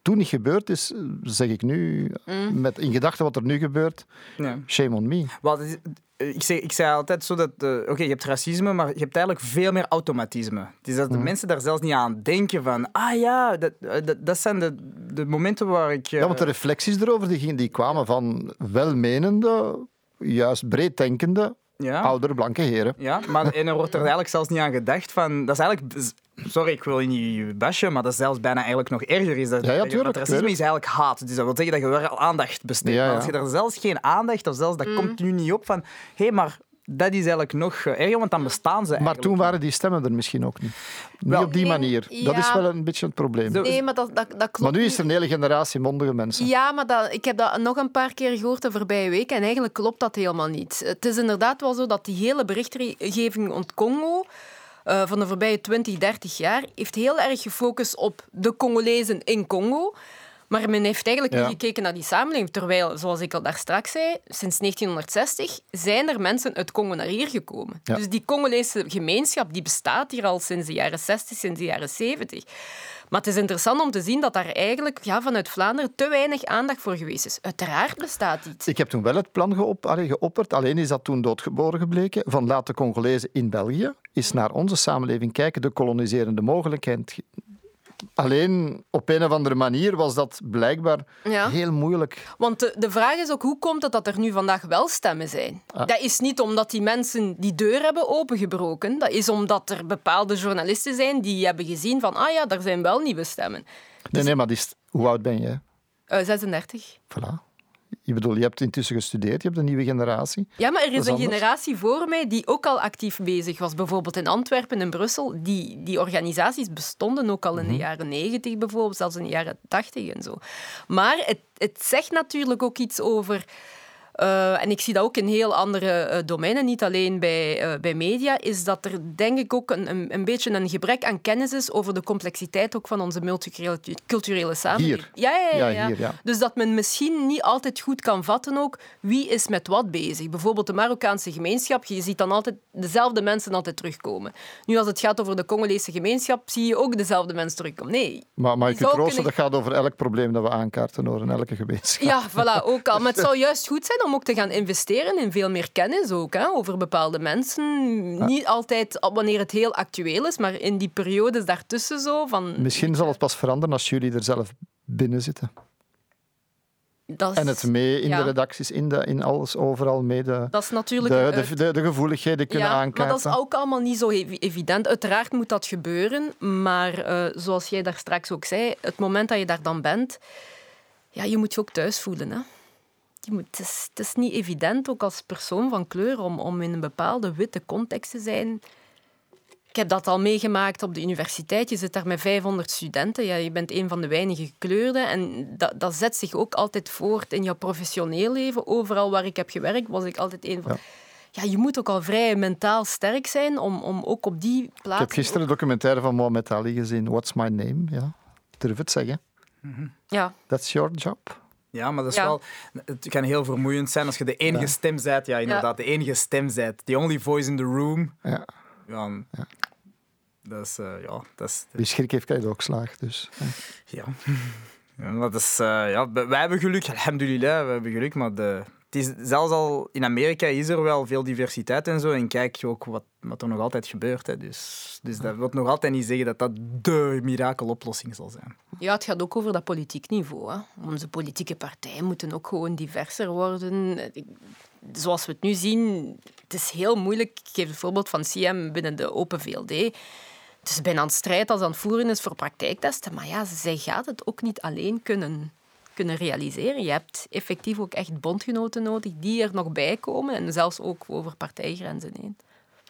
toen niet gebeurd is, zeg ik nu, mm. met in gedachten wat er nu gebeurt, nee. Shame on me. Wat is, ik, zei, ik zei altijd zo dat, uh, oké, okay, je hebt racisme, maar je hebt eigenlijk veel meer automatisme. Het is dat de mm. mensen daar zelfs niet aan denken van, ah ja, dat, dat, dat zijn de, de momenten waar ik... Uh... Ja, want de reflecties erover die, die kwamen van welmenende, juist breeddenkende, ja. oudere blanke heren. Ja, maar en er wordt er eigenlijk zelfs niet aan gedacht van, dat is eigenlijk... Sorry, ik wil niet je bashen, maar dat is zelfs bijna eigenlijk nog erger. Is dat, ja, ja, tuurlijk, want racisme tuurlijk. Is eigenlijk haat. Dus dat wil zeggen dat je wel aandacht besteedt. Ja, ja. Maar als je daar zelfs geen aandacht, of zelfs dat mm. komt nu niet op van... Hé, hey, maar dat is eigenlijk nog erger, want dan bestaan ze eigenlijk. Maar toen waren die stemmen er misschien ook niet. Niet wel, op die manier. Nee, ja. Dat is wel een beetje het probleem. Nee, maar, dat, dat, dat klopt maar nu is er een hele generatie mondige mensen. Ja, maar dat, ik heb dat nog een paar keer gehoord de voorbije week en eigenlijk klopt dat helemaal niet. Het is inderdaad wel zo dat die hele berichtgeving rond Congo... Uh, van de voorbije twintig, dertig jaar, heeft heel erg gefocust op de Congolezen in Congo. Maar men heeft eigenlijk ja. niet gekeken naar die samenleving. Terwijl, zoals ik al daar straks zei, sinds negentienhonderdzestig zijn er mensen uit Congo naar hier gekomen. Ja. Dus die Congolese gemeenschap die bestaat hier al sinds de jaren zestig, sinds de jaren zeventig. Maar het is interessant om te zien dat daar eigenlijk ja, vanuit Vlaanderen te weinig aandacht voor geweest is. Uiteraard bestaat iets. Ik heb toen wel het plan geop, allee, geopperd, alleen is dat toen doodgeboren gebleken, van laat de Congolezen in België eens naar onze samenleving kijken, de koloniserende mogelijkheid... Alleen op een of andere manier was dat blijkbaar ja. heel moeilijk. Want de, de vraag is ook, hoe komt het dat er nu vandaag wel stemmen zijn? Ah. Dat is niet omdat die mensen die deur hebben opengebroken. Dat is omdat er bepaalde journalisten zijn die hebben gezien van, ah ja, daar zijn wel nieuwe stemmen. Dus... Nee, nee, maar die st- hoe oud ben je? Uh, zesendertig. Voilà. Ik bedoel, je hebt intussen gestudeerd, je hebt een nieuwe generatie. Ja, maar er is, is een generatie voor mij die ook al actief bezig was. Bijvoorbeeld in Antwerpen en Brussel. Die, die organisaties bestonden ook al in mm-hmm. de jaren negentig bijvoorbeeld, zelfs in de jaren tachtig en zo. Maar het, het zegt natuurlijk ook iets over... Uh, en ik zie dat ook in heel andere uh, domeinen, niet alleen bij, uh, bij media, is dat er denk ik ook een, een, een beetje een gebrek aan kennis is over de complexiteit ook van onze multiculturele samenleving. Hier. Ja, ja, ja, ja. Ja, hier, ja. Dus dat men misschien niet altijd goed kan vatten ook wie is met wat bezig. Bijvoorbeeld de Marokkaanse gemeenschap, je ziet dan altijd dezelfde mensen altijd terugkomen. Nu, als het gaat over de Congolese gemeenschap, zie je ook dezelfde mensen terugkomen. Nee. Maar, maar je kunt roosten, kunnen... dat gaat over elk probleem dat we aankaarten hoor, in elke gemeenschap. Ja, voilà, ook al. Maar het zou juist goed zijn om om ook te gaan investeren in veel meer kennis ook, hè, over bepaalde mensen. Ja. Niet altijd wanneer het heel actueel is, maar in die periodes daartussen zo. Van... Misschien zal het pas veranderen als jullie er zelf binnen zitten. Dat is, en het mee in ja. de redacties, in, de, in alles, overal mee de, dat is natuurlijk de, de, de, de, de gevoeligheden kunnen ja, aankaarten. Maar dat is ook allemaal niet zo evident. Uiteraard moet dat gebeuren, maar uh, zoals jij daar straks ook zei, het moment dat je daar dan bent, ja, je moet je ook thuis voelen, hè. Je moet, het, is, het is niet evident, ook als persoon van kleur, om, om in een bepaalde witte context te zijn. Ik heb dat al meegemaakt op de universiteit. Je zit daar met vijfhonderd studenten. Ja, je bent een van de weinige gekleurden. En dat, dat zet zich ook altijd voort in jouw professioneel leven. Overal waar ik heb gewerkt, was ik altijd een van... Ja. Ja, je moet ook al vrij mentaal sterk zijn om, om ook op die plaats... Ik heb gisteren een documentaire van Mohammed Ali gezien. What's my name? Ja. Durf het zeggen. Mm-hmm. Ja. That's your job. Ja, maar dat is ja. wel... Het kan heel vermoeiend zijn als je de enige ja. stem bent. Ja, inderdaad, ja. de enige stem bent. The only voice in the room. Ja. ja. ja. Dat is... Uh, ja, dat is... Die schrik heeft krijgt ook slaag, dus. Ja. ja dat is... Uh, ja, wij hebben geluk, alhamdulillah, wij hebben geluk, maar de... Het is, zelfs al in Amerika is er wel veel diversiteit en zo. En kijk je ook wat, wat er nog altijd gebeurt. Hè. Dus, dus dat wil nog altijd niet zeggen dat dat de mirakeloplossing zal zijn. Ja, het gaat ook over dat politiek niveau. Hè. Onze politieke partijen moeten ook gewoon diverser worden. Zoals we het nu zien, het is heel moeilijk. Ik geef het voorbeeld van C M binnen de Open V L D. Het is bijna een strijd als aan het voeren is voor praktijktesten. Maar ja, zij gaat het ook niet alleen kunnen... kunnen realiseren. Je hebt effectief ook echt bondgenoten nodig die er nog bij komen en zelfs ook over partijgrenzen heen.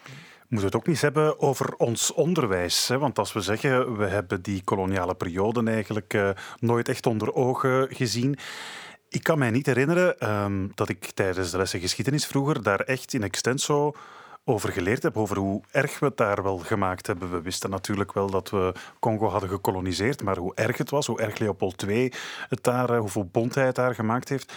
We moeten het ook niet hebben over ons onderwijs. Hè? Want als we zeggen, we hebben die koloniale perioden eigenlijk uh, nooit echt onder ogen gezien, Ik kan mij niet herinneren um, dat ik tijdens de lessen geschiedenis vroeger daar echt in extenso over geleerd heb, over hoe erg we het daar wel gemaakt hebben. We wisten natuurlijk wel dat we Congo hadden gekoloniseerd, maar hoe erg het was, hoe erg Leopold de Tweede het daar, hoeveel bont hij het daar gemaakt heeft,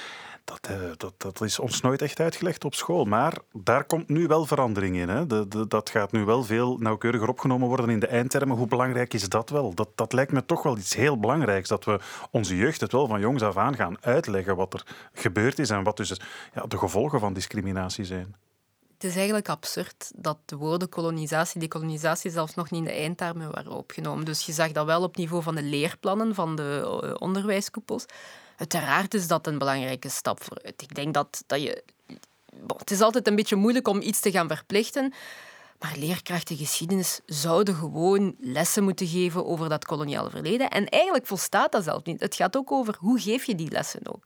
dat, dat, dat is ons nooit echt uitgelegd op school. Maar daar komt nu wel verandering in. Hè? De, de, dat gaat nu wel veel nauwkeuriger opgenomen worden in de eindtermen. Hoe belangrijk is dat wel? Dat, dat lijkt me toch wel iets heel belangrijks, dat we onze jeugd het wel van jongs af aan gaan uitleggen wat er gebeurd is en wat dus ja, de gevolgen van discriminatie zijn. Het is eigenlijk absurd dat de woorden kolonisatie, dekolonisatie zelfs nog niet in de eindtermen waren opgenomen. Dus je zag dat wel op niveau van de leerplannen, van de onderwijskoepels. Uiteraard is dat een belangrijke stap vooruit. Ik denk dat, dat je... Bon, het is altijd een beetje moeilijk om iets te gaan verplichten, maar leerkrachten geschiedenis zouden gewoon lessen moeten geven over dat koloniale verleden. En eigenlijk volstaat dat zelf niet. Het gaat ook over hoe geef je die lessen ook.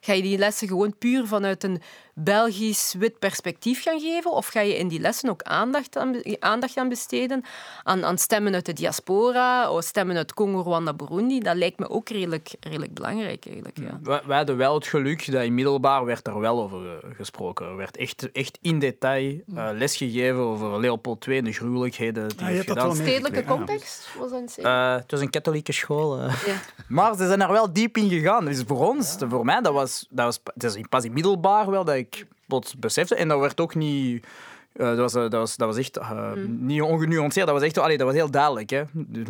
Ga je die lessen gewoon puur vanuit een Belgisch wit perspectief gaan geven? Of ga je in die lessen ook aandacht aan, aandacht aan besteden? Aan, aan stemmen uit de diaspora, of stemmen uit Congo, Rwanda, Burundi? Dat lijkt me ook redelijk, redelijk belangrijk. Eigenlijk, ja. we, we hadden wel het geluk dat in middelbaar werd er wel over gesproken. Er werd echt, echt in detail uh, lesgegeven over Leopold de Tweede en de gruwelijkheden die ah, heeft gedaan. Stedelijke context? Was dat uh, het was een katholieke school. Uh. Ja. Maar ze zijn er wel diep in gegaan. Dus voor ons, ja. voor mij, dat was, dat was dat is pas in middelbaar wel dat ik plots besefte. En dat werd ook niet... Uh, dat, was, dat, was, dat was echt uh, mm. niet ongenuanceerd. Dat was echt allee, dat was heel duidelijk. Hè.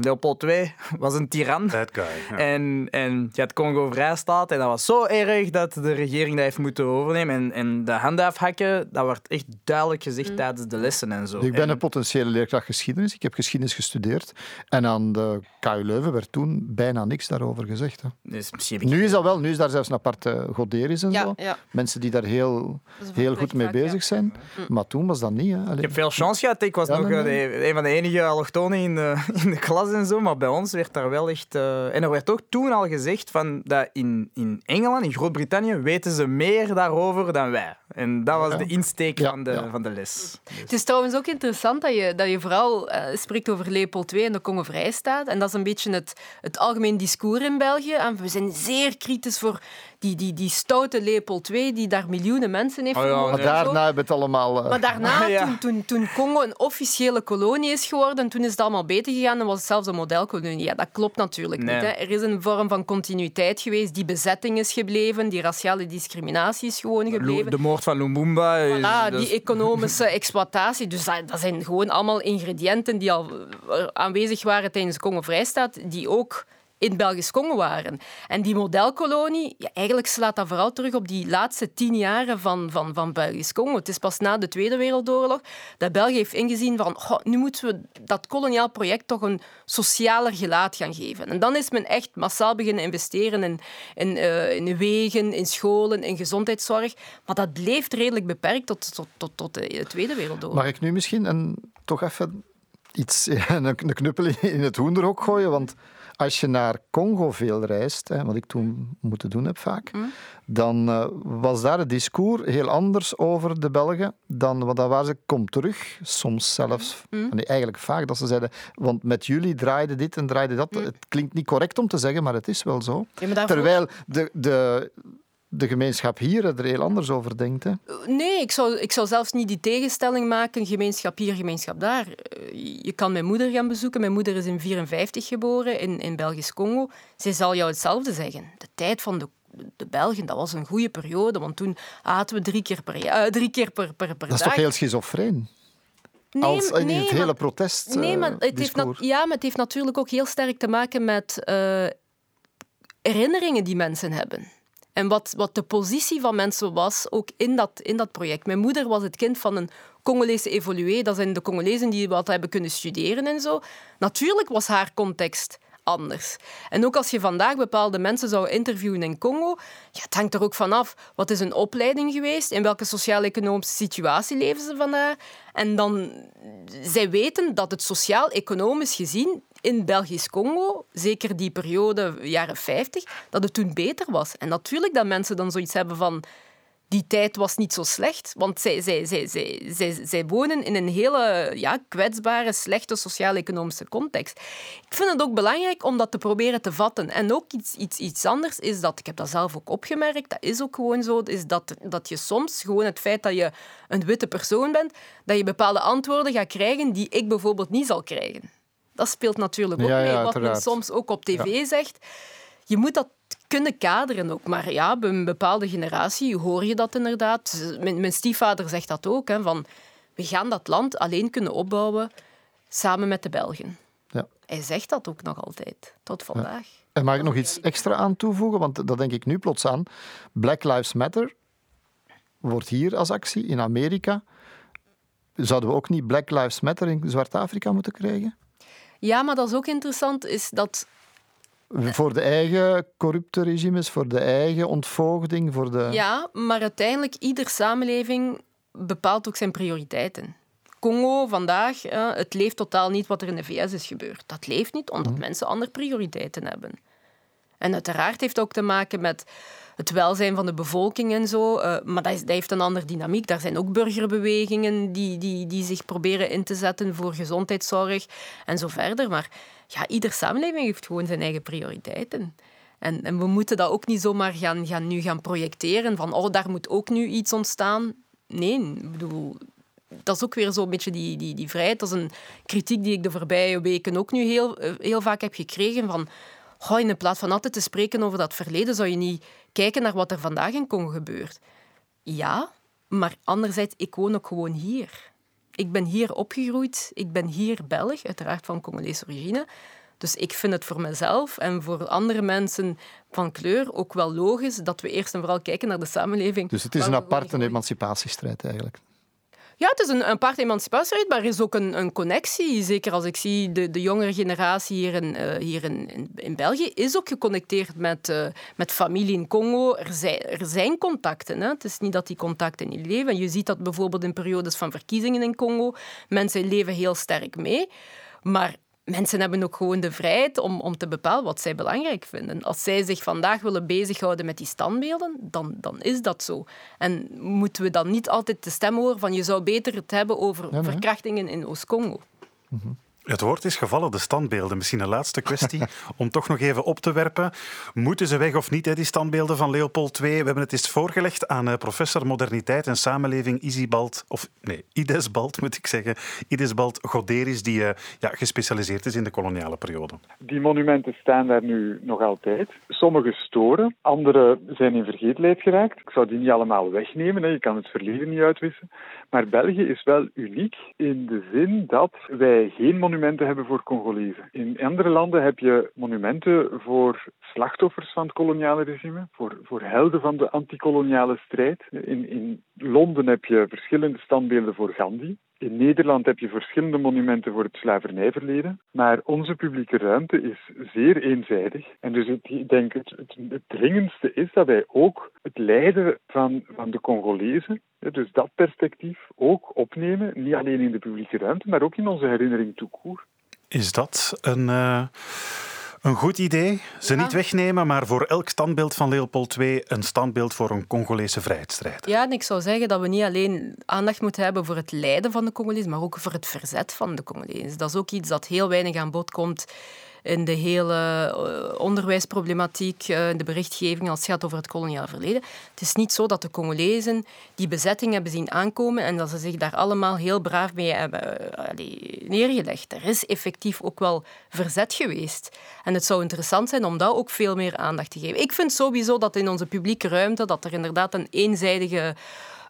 Leopold de Tweede was een tiran. That guy, yeah. En, en je had Kongo-Vrijstaat. En dat was zo erg dat de regering dat heeft moeten overnemen. En, en de handafhakken, dat werd echt duidelijk gezegd mm. tijdens de lessen en zo. Ik ben en... een potentiële leerkracht geschiedenis. Ik heb geschiedenis gestudeerd. En aan de K U Leuven werd toen bijna niks daarover gezegd. Hè. Dus misschien... Nu is dat wel. Nu is daar zelfs een aparte Goddeeris en ja, zo. Ja. Mensen die daar heel, heel goed mee bezig ja. zijn. Mm. Maar toen was dat niet, ik heb veel chance gehad. Ik was ja, nog nee, nee. een van de enige allochtonen in de, in de klas en zo. Maar bij ons werd daar wel echt... Uh... En er werd ook toen al gezegd van dat in, in Engeland, in Groot-Brittannië, weten ze meer daarover dan wij. En dat was ja. de insteek ja. van, de, ja. van de les. Dus. Het is trouwens ook interessant dat je, dat je vooral uh, spreekt over Leopold de Tweede en de Kongo-Vrijstaat. En dat is een beetje het, het algemeen discours in België. En we zijn zeer kritisch voor... Die, die, die stoute Leopold de Tweede, die daar miljoenen mensen heeft vermoord. Oh ja, maar daarna hebben het allemaal... Uh... Maar daarna, ja. toen, toen, toen Congo een officiële kolonie is geworden, toen is het allemaal beter gegaan en was het zelfs een modelkolonie. Ja, dat klopt natuurlijk nee. niet. Hè. Er is een vorm van continuïteit geweest, die bezetting is gebleven, die raciale discriminatie is gewoon gebleven. De moord van Lumumba. Is... Voilà, die economische exploitatie. Dus dat, dat zijn gewoon allemaal ingrediënten die al aanwezig waren tijdens Congo-Vrijstaat, die ook... in Belgisch Congo waren. En die modelkolonie, ja, eigenlijk slaat dat vooral terug op die laatste tien jaren van, van, van Belgisch Congo. Het is pas na de Tweede Wereldoorlog dat België heeft ingezien van goh, nu moeten we dat koloniaal project toch een socialer gelaat gaan geven. En dan is men echt massaal beginnen investeren in, in, uh, in wegen, in scholen, in gezondheidszorg. Maar dat bleef redelijk beperkt tot, tot, tot, tot de Tweede Wereldoorlog. Mag ik nu misschien een, toch even iets, een knuppel in het hoenderhok gooien? Want als je naar Congo veel reist, hè, wat ik toen moeten doen heb vaak, mm. dan uh, was daar het discours heel anders over de Belgen dan wat daar waar ze komt terug, soms zelfs, mm. nee, eigenlijk vaak, dat ze zeiden, want met jullie draaide dit en draaide dat. Mm. Het klinkt niet correct om te zeggen, maar het is wel zo. Ja, maar daarvoor... Terwijl de... de de gemeenschap hier er heel anders over denkt. Hè? Nee, ik zou, ik zou zelfs niet die tegenstelling maken, gemeenschap hier, gemeenschap daar. Je kan mijn moeder gaan bezoeken. Mijn moeder is in negentien vierenvijftig geboren, in, in Belgisch Congo. Zij zal jou hetzelfde zeggen. De tijd van de De Belgen, dat was een goede periode, want toen aten we drie keer per, uh, drie keer per, per, per dat dag. Dat is toch heel schizofreen? Nee, Als, in nee, het hele maar, protest nee, maar het heeft nat- Ja, maar het heeft natuurlijk ook heel sterk te maken met uh, herinneringen die mensen hebben. En wat, wat de positie van mensen was, ook in dat, in dat project. Mijn moeder was het kind van een Congolese evolué. Dat zijn de Congolezen die wat hebben kunnen studeren en zo. Natuurlijk was haar context anders. En ook als je vandaag bepaalde mensen zou interviewen in Congo, ja, het hangt er ook vanaf. Wat is hun opleiding geweest? In welke sociaal-economische situatie leven ze vandaag? En dan... Zij weten dat het sociaal-economisch gezien... in Belgisch Congo, zeker die periode jaren vijftig, dat het toen beter was. En natuurlijk dat mensen dan zoiets hebben van... die tijd was niet zo slecht, want zij, zij, zij, zij, zij, zij wonen in een hele ja, kwetsbare, slechte sociaal-economische context. Ik vind het ook belangrijk om dat te proberen te vatten. En ook iets, iets, iets anders is dat, ik heb dat zelf ook opgemerkt, dat is ook gewoon zo, is dat, dat je soms gewoon het feit dat je een witte persoon bent, dat je bepaalde antwoorden gaat krijgen die ik bijvoorbeeld niet zal krijgen. Dat speelt natuurlijk ook ja, mee, ja, wat men soms ook op tv ja. zegt. Je moet dat kunnen kaderen ook. Maar ja, bij een bepaalde generatie hoor je dat inderdaad. Mijn, mijn stiefvader zegt dat ook. Hè, van, we gaan dat land alleen kunnen opbouwen samen met de Belgen. Ja. Hij zegt dat ook nog altijd, tot vandaag. Ja. En mag ik nog iets extra aan toevoegen? Want dat denk ik nu plots aan. Black Lives Matter wordt hier als actie in Amerika. Zouden we ook niet Black Lives Matter in Zwart-Afrika moeten krijgen? Ja, maar dat is ook interessant, is dat... Voor de eigen corrupte regimes, voor de eigen ontvoogding, voor de... Ja, maar uiteindelijk, ieder samenleving bepaalt ook zijn prioriteiten. Congo vandaag, het leeft totaal niet wat er in de V S is gebeurd. Dat leeft niet, omdat mm. mensen andere prioriteiten hebben. En uiteraard heeft het ook te maken met het welzijn van de bevolking en zo, maar dat heeft een andere dynamiek. Daar zijn ook burgerbewegingen die, die, die zich proberen in te zetten voor gezondheidszorg en zo verder, maar... Ja, ieder samenleving heeft gewoon zijn eigen prioriteiten. En, en we moeten dat ook niet zomaar gaan, gaan, nu gaan projecteren van oh, daar moet ook nu iets ontstaan. Nee, ik bedoel, dat is ook weer zo'n beetje die, die, die vrijheid. Dat is een kritiek die ik de voorbije weken ook nu heel, heel vaak heb gekregen van oh, in plaats van altijd te spreken over dat verleden zou je niet kijken naar wat er vandaag in Congo gebeurt. Ja, maar anderzijds, ik woon ook gewoon hier. Ik ben hier opgegroeid, ik ben hier Belg, uiteraard van Congolese origine. Dus ik vind het voor mezelf en voor andere mensen van kleur ook wel logisch dat we eerst en vooral kijken naar de samenleving. Dus het is een aparte emancipatiestrijd eigenlijk? Ja, het is een aparte emancipatiestrijd, maar er is ook een, een connectie. Zeker als ik zie, de, de jongere generatie hier, in, uh, hier in, in België is ook geconnecteerd met, uh, met familie in Congo. Er zijn, er zijn contacten. Hè. Het is niet dat die contacten niet leven. Je ziet dat bijvoorbeeld in periodes van verkiezingen in Congo. Mensen leven heel sterk mee. Maar mensen hebben ook gewoon de vrijheid om, om te bepalen wat zij belangrijk vinden. Als zij zich vandaag willen bezighouden met die standbeelden, dan, dan is dat zo. En moeten we dan niet altijd de stem horen van je zou beter het hebben over ja, nee. verkrachtingen in Oost-Congo. Mm-hmm. Het woord is gevallen, de standbeelden. Misschien een laatste kwestie om toch nog even op te werpen. Moeten ze weg of niet, hè, die standbeelden van Leopold de Tweede? We hebben het eens voorgelegd aan professor Moderniteit en Samenleving Idesbald, of nee, Idesbald moet ik zeggen, Idesbald Goddeeris, die ja, gespecialiseerd is in de koloniale periode. Die monumenten staan daar nu nog altijd. Sommige storen, andere zijn in vergetelheid geraakt. Ik zou die niet allemaal wegnemen, hè. Je kan het verleden niet uitwissen. Maar België is wel uniek in de zin dat wij geen monumenten hebben voor Congolezen. In andere landen heb je monumenten voor slachtoffers van het koloniale regime, voor, voor helden van de antikoloniale strijd. In, in Londen heb je verschillende standbeelden voor Gandhi. In Nederland heb je verschillende monumenten voor het slavernijverleden, maar onze publieke ruimte is zeer eenzijdig. En dus het, ik denk het, het, het dringendste is dat wij ook het lijden van, van de Congolezen, dus dat perspectief, ook opnemen. Niet alleen in de publieke ruimte, maar ook in onze herinnering tout court. Is dat een... Uh... Een goed idee. Ze ja. niet wegnemen, maar voor elk standbeeld van Leopold de Tweede een standbeeld voor een Congolese vrijheidsstrijder. Ja, en ik zou zeggen dat we niet alleen aandacht moeten hebben voor het lijden van de Congolezen, maar ook voor het verzet van de Congolezen. Dat is ook iets dat heel weinig aan bod komt in de hele onderwijsproblematiek, de berichtgeving als het gaat over het koloniale verleden. Het is niet zo dat de Congolezen die bezetting hebben zien aankomen en dat ze zich daar allemaal heel braaf mee hebben allee, neergelegd. Er is effectief ook wel verzet geweest. En het zou interessant zijn om daar ook veel meer aandacht te geven. Ik vind sowieso dat in onze publieke ruimte dat er inderdaad een eenzijdige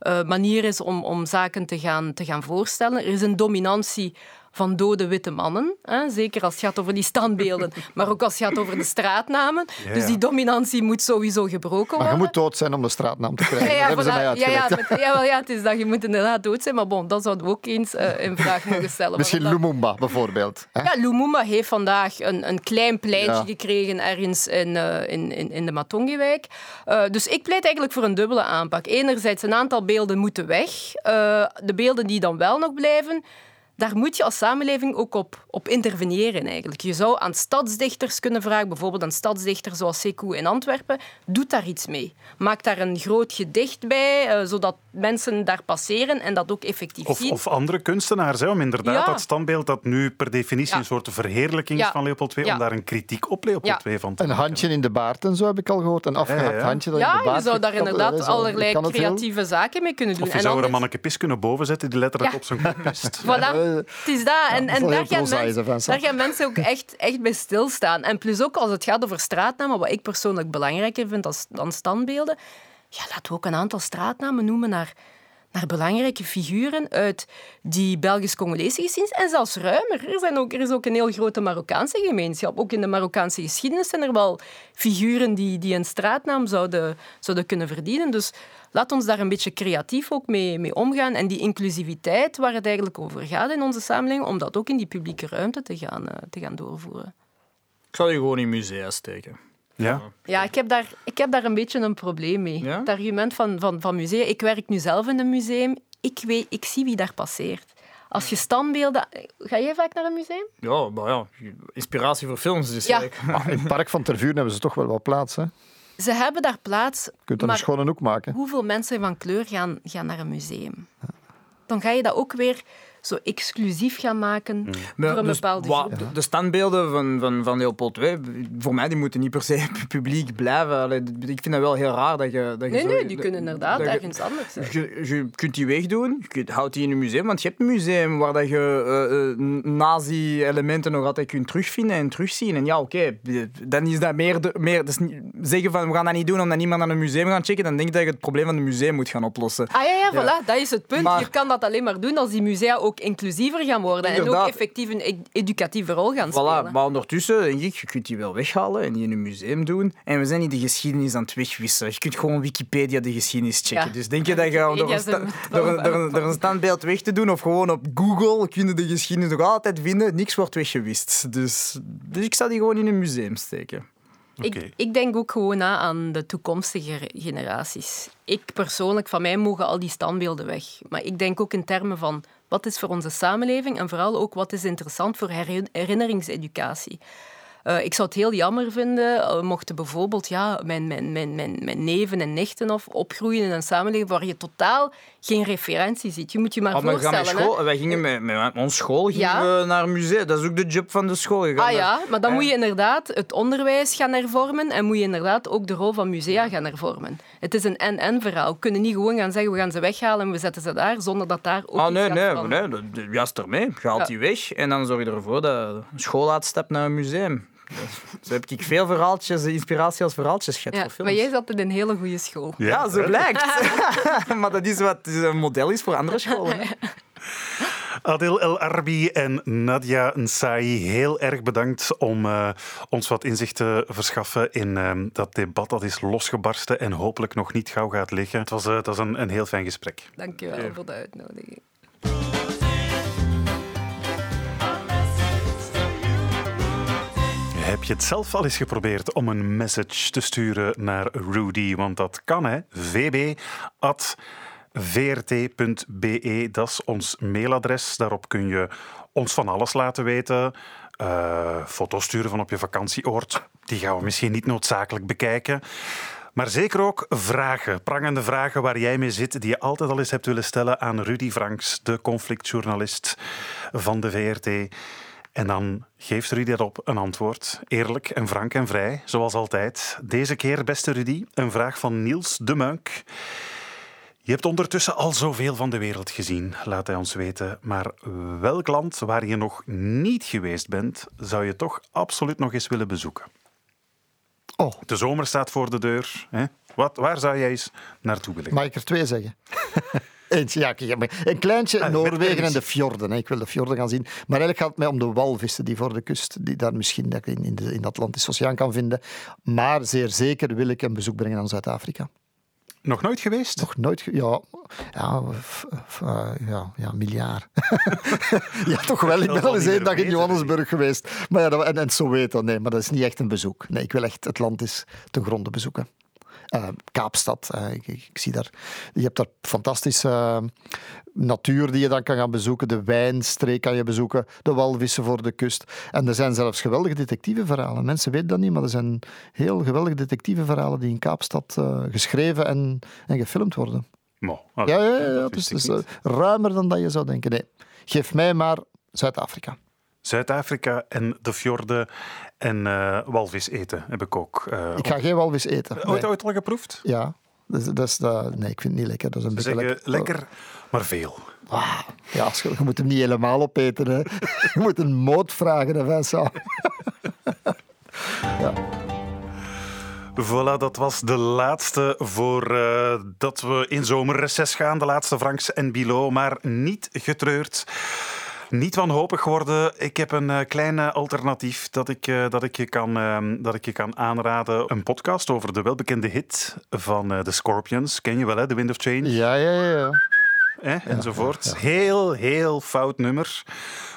uh, manier is om, om zaken te gaan, te gaan voorstellen. Er is een dominantie van dode witte mannen. Hè? Zeker als het gaat over die standbeelden, maar ook als het gaat over de straatnamen. Ja, ja. Dus die dominantie moet sowieso gebroken worden. Maar je moet dood zijn om de straatnaam te krijgen. Ja, ja, dat voilà, hebben ze mij ja, ja, met, ja, wel, ja, het is dat je moet inderdaad dood zijn, maar bon, dat zouden we ook eens uh, in vraag mogen stellen. Misschien dat... Lumumba, bijvoorbeeld. Hè? Ja, Lumumba heeft vandaag een, een klein pleintje ja. gekregen ergens in, uh, in, in, in de Matongi-wijk. Uh, dus ik pleit eigenlijk voor een dubbele aanpak. Enerzijds, een aantal beelden moeten weg. Uh, de beelden die dan wel nog blijven, daar moet je als samenleving ook op, op interveneren eigenlijk. Je zou aan stadsdichters kunnen vragen, bijvoorbeeld aan stadsdichter zoals Sekou in Antwerpen, doet daar iets mee. Maak daar een groot gedicht bij, uh, zodat mensen daar passeren en dat ook effectief of, zien. Of andere kunstenaars, hè, om inderdaad ja. dat standbeeld dat nu per definitie ja. een soort verheerlijking is ja. van Leopold de Tweede, ja. om daar een kritiek op Leopold de Tweede ja. van te maken. Een handje in de baard en zo heb ik al gehoord, een afgehakt ja, ja. handje dat ja, in de baard. Ja, je zou daar kan, inderdaad kan, allerlei kan creatieve zaken mee kunnen doen. Of je en zou er anders... een manneke pis kunnen bovenzetten die letterlijk ja. op zijn kop pist. Voilà. Het is dat. Ja, en, en daar, gaan mensen, daar gaan mensen ook echt, echt bij stilstaan. En plus ook als het gaat over straatnamen, wat ik persoonlijk belangrijker vind als, dan standbeelden, ja, laten we ook een aantal straatnamen noemen naar, naar belangrijke figuren uit die Belgisch-Congolese geschiedenis. En zelfs ruimer. Er, zijn ook, er is ook een heel grote Marokkaanse gemeenschap. Ook in de Marokkaanse geschiedenis zijn er wel figuren die, die een straatnaam zouden, zouden kunnen verdienen. Dus laat ons daar een beetje creatief ook mee, mee omgaan. En die inclusiviteit waar het eigenlijk over gaat in onze samenleving, om dat ook in die publieke ruimte te gaan, uh, te gaan doorvoeren. Ik zal je gewoon in musea steken. Ja, ja ik, heb daar, ik heb daar een beetje een probleem mee. Ja? Het argument van, van, van musea. Ik werk nu zelf in een museum. Ik, weet, ik zie wie daar passeert. Als je standbeelden... Ga jij vaak naar een museum? Ja, maar ja. Inspiratie voor films. Dus ja. ah, in het park van Tervuren hebben ze toch wel wat plaats, hè? Ze hebben daar plaats. Je kunt er een schone ook maken. Hoeveel mensen van kleur gaan, gaan naar een museum? Dan ga je dat ook weer zo exclusief gaan maken ja. voor een dus bepaalde groep. Wa- de standbeelden van, van, van Leopold de Tweede, voor mij, die moeten niet per se publiek blijven. Allee, ik vind dat wel heel raar dat je... Dat je nee, zo, nee, die dat, kunnen inderdaad ergens je, anders zijn. Je, je kunt die wegdoen, je kunt, houdt die in een museum, want je hebt een museum waar dat je uh, nazi-elementen nog altijd kunt terugvinden en terugzien. En ja, oké, okay, dan is dat meer... De, meer dus zeggen van, we gaan dat niet doen omdat niemand naar een museum gaat checken, dan denk je dat je het probleem van het museum moet gaan oplossen. Ah ja, ja, ja. Voilà, dat is het punt. Maar, je kan dat alleen maar doen als die musea ook ook inclusiever gaan worden inderdaad. En ook effectief een educatieve rol gaan spelen. Voilà, maar ondertussen denk ik, je kunt die wel weghalen en die in een museum doen. En we zijn niet de geschiedenis aan het wegwissen. Je kunt gewoon Wikipedia de geschiedenis checken. Ja. Dus denk je dat je door een, sta- door, een, door, een, door een standbeeld weg te doen of gewoon op Google kun je de geschiedenis nog altijd vinden. Niks wordt weggewist. Dus, dus ik zou die gewoon in een museum steken. Okay. Ik, ik denk ook gewoon na aan de toekomstige generaties. Ik persoonlijk, van mij mogen al die standbeelden weg. Maar ik denk ook in termen van wat is voor onze samenleving en vooral ook wat is interessant voor herinneringseducatie. Uh, ik zou het heel jammer vinden mochten bijvoorbeeld ja, mijn, mijn, mijn, mijn, mijn neven en nichten of opgroeien in een samenleving waar je totaal geen referentie ziet. Je moet je maar oh, voorstellen. School, wij gingen met, met ons school gingen ja. naar een museum. Dat is ook de job van de school. Ah naar, ja, maar dan hè. moet je inderdaad het onderwijs gaan hervormen en moet je inderdaad ook de rol van musea gaan hervormen. Het is een en-en verhaal. We kunnen niet gewoon gaan zeggen we gaan ze weghalen en we zetten ze daar zonder dat daar ook ah, nee, nee, nee, nee, juist ermee. Je haalt ja. die weg en dan zorg je ervoor dat een school uitstapt naar een museum. Ja. Zo heb ik veel verhaaltjes, inspiratie als verhaaltjes gehad ja, voor films. Maar jij zat in een hele goede school. Ja, ja zo blijkt. Maar dat is wat een model is voor andere scholen. Hè? Adil El Arbi en Nadia Nsayi, heel erg bedankt om uh, ons wat inzicht te verschaffen in uh, dat debat dat is losgebarsten en hopelijk nog niet gauw gaat liggen. Het was, uh, het was een, een heel fijn gesprek. Dank je wel ja. voor de uitnodiging. Heb je het zelf al eens geprobeerd om een message te sturen naar Rudy? Want dat kan, hè. v b at v r t punt b e, dat is ons mailadres. Daarop kun je ons van alles laten weten. Uh, foto's sturen van op je vakantieoord. Die gaan we misschien niet noodzakelijk bekijken. Maar zeker ook vragen, prangende vragen waar jij mee zit, die je altijd al eens hebt willen stellen aan Rudy Franks, de conflictjournalist van de V R T. En dan geeft Rudy dat op een antwoord. Eerlijk en frank en vrij, zoals altijd. Deze keer, beste Rudy, een vraag van Niels de Muink. Je hebt ondertussen al zoveel van de wereld gezien, laat hij ons weten. Maar welk land waar je nog niet geweest bent, zou je toch absoluut nog eens willen bezoeken? Oh. De zomer staat voor de deur. Hè? Wat, waar zou jij eens naartoe willen? Mag ik er twee zeggen? Eentje, ja, een kleintje, Noorwegen en de fjorden. Ik wil de fjorden gaan zien. Maar eigenlijk gaat het mij om de walvissen die voor de kust, die daar misschien in de Atlantische Oceaan kan vinden. Maar zeer zeker wil ik een bezoek brengen aan Zuid-Afrika. Nog nooit geweest? Nog nooit, ge- ja, ja, f- f- uh, ja, ja, miljard. Ja, toch wel. Ik ben al eens één dag in Johannesburg geweest. Maar ja, dat, en, en Soweto, nee, maar dat is niet echt een bezoek. Nee, ik wil echt het land eens ten gronde bezoeken. Uh, Kaapstad, uh, ik, ik zie daar... Je hebt daar fantastische uh, natuur die je dan kan gaan bezoeken. De wijnstreek kan je bezoeken. De walvissen voor de kust. En er zijn zelfs geweldige detectiveverhalen. Mensen weten dat niet, maar er zijn heel geweldige detectiveverhalen die in Kaapstad uh, geschreven en, en gefilmd worden. Mo, oh, ja, ja, ja, ja, dus, dus, uh, ruimer dan dat je zou denken. Nee, geef mij maar Zuid-Afrika. Zuid-Afrika en de fjorden en uh, walvis eten heb ik ook. Uh, ik ga geen walvis eten. Nee. Ooit, ooit al geproefd? Ja. Dus, dus, uh, nee, ik vind het niet lekker. Dat is een beetje lekker. Lekker, maar veel. Ah, ja, je moet hem niet helemaal opeten. Hè. Je moet een moot vragen, hè, Vincent. Ja. Voilà, dat was de laatste voordat uh, we in zomerreces gaan. De laatste Franks en Bilo, maar niet getreurd. Niet wanhopig worden. Ik heb een uh, klein alternatief dat ik, uh, dat, ik je kan, uh, dat ik je kan aanraden. Een podcast over de welbekende hit van uh, The Scorpions. Ken je wel, hè? The Wind of Change. Ja, ja, ja. Eh? Ja, enzovoort. Ja, ja. Heel, heel fout nummer.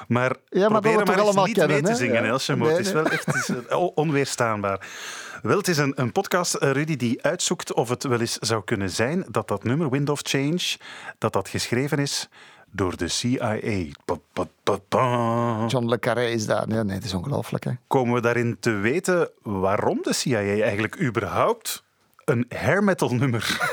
Maar, ja, maar probeer maar eens niet kennen, mee te zingen, Elsje. Ja. Nee, nee. Het is wel echt is onweerstaanbaar. Wel, het is een, een podcast, Rudy, die uitzoekt of het wel eens zou kunnen zijn dat dat nummer Wind of Change, dat dat geschreven is door de C I A. Ba, ba, ba, ba. John le Carré is daar. Nee, nee, het is ongelooflijk. Hè? Komen we daarin te weten waarom de C I A eigenlijk überhaupt een hair metal nummer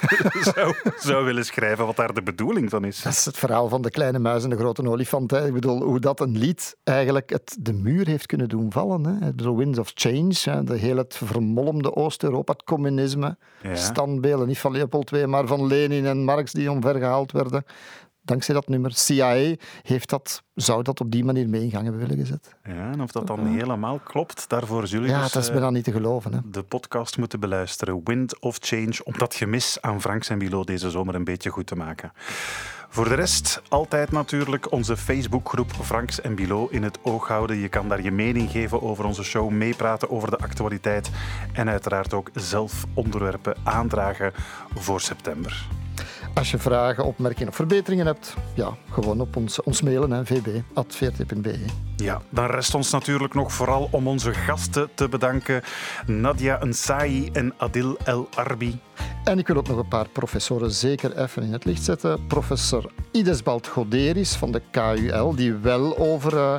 zou, zou willen schrijven, wat daar de bedoeling van is? Dat is het verhaal van de kleine muis en de grote olifant. Hè. Ik bedoel, hoe dat een lied eigenlijk het, de muur heeft kunnen doen vallen. Hè. The Winds of Change, hè. De hele het vermolmde Oost-Europa, het communisme, ja. Standbeelden, niet van Leopold de Tweede, maar van Lenin en Marx die omvergehaald werden. Dankzij dat nummer C I A heeft dat, zou dat op die manier mee in gang hebben willen gezet. Ja, en of dat dan helemaal klopt, daarvoor zullen ja, dus, dat is bijna niet te geloven. Hè. De podcast moeten beluisteren. Wind of Change, om dat gemis aan Franks en Bilo deze zomer een beetje goed te maken. Voor de rest, altijd natuurlijk onze Facebookgroep Franks en Bilo in het oog houden. Je kan daar je mening geven over onze show, meepraten over de actualiteit en uiteraard ook zelf onderwerpen aandragen voor september. Als je vragen, opmerkingen of verbeteringen hebt, ja, gewoon op ons, ons mailen, hè, v b at v r t punt b e. Ja, dan rest ons natuurlijk nog vooral om onze gasten te bedanken. Nadia Nsayi en Adil El Arbi. En ik wil ook nog een paar professoren zeker even in het licht zetten. Professor Idesbald Goddeeris van de K U L, die wel over... Uh,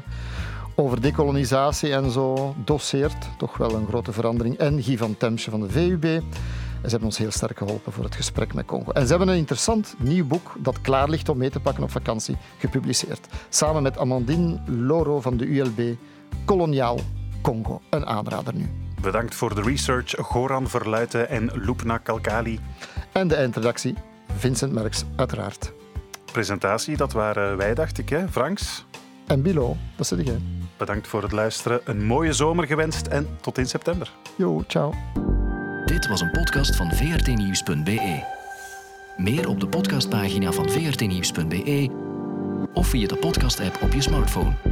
over dekolonisatie en zo doseert. Toch wel een grote verandering. En Guy van Temsche van de V U B. En ze hebben ons heel sterk geholpen voor het gesprek met Congo. En ze hebben een interessant nieuw boek dat klaar ligt om mee te pakken op vakantie, gepubliceerd. Samen met Amandine Loro van de U L B. Koloniaal Congo. Een aanrader nu. Bedankt voor de research, Goran Verluiten en Lupna Kalkali. En de eindredactie, Vincent Merks, uiteraard. Presentatie, dat waren wij, dacht ik, hè, Franks? En Bilo, dat zit ik. Bedankt voor het luisteren. Een mooie zomer gewenst en tot in september. Yo, ciao. Dit was een podcast van v r t nieuws punt b e. Meer op de podcastpagina van v r t nieuws punt b e of via de podcast-app op je smartphone.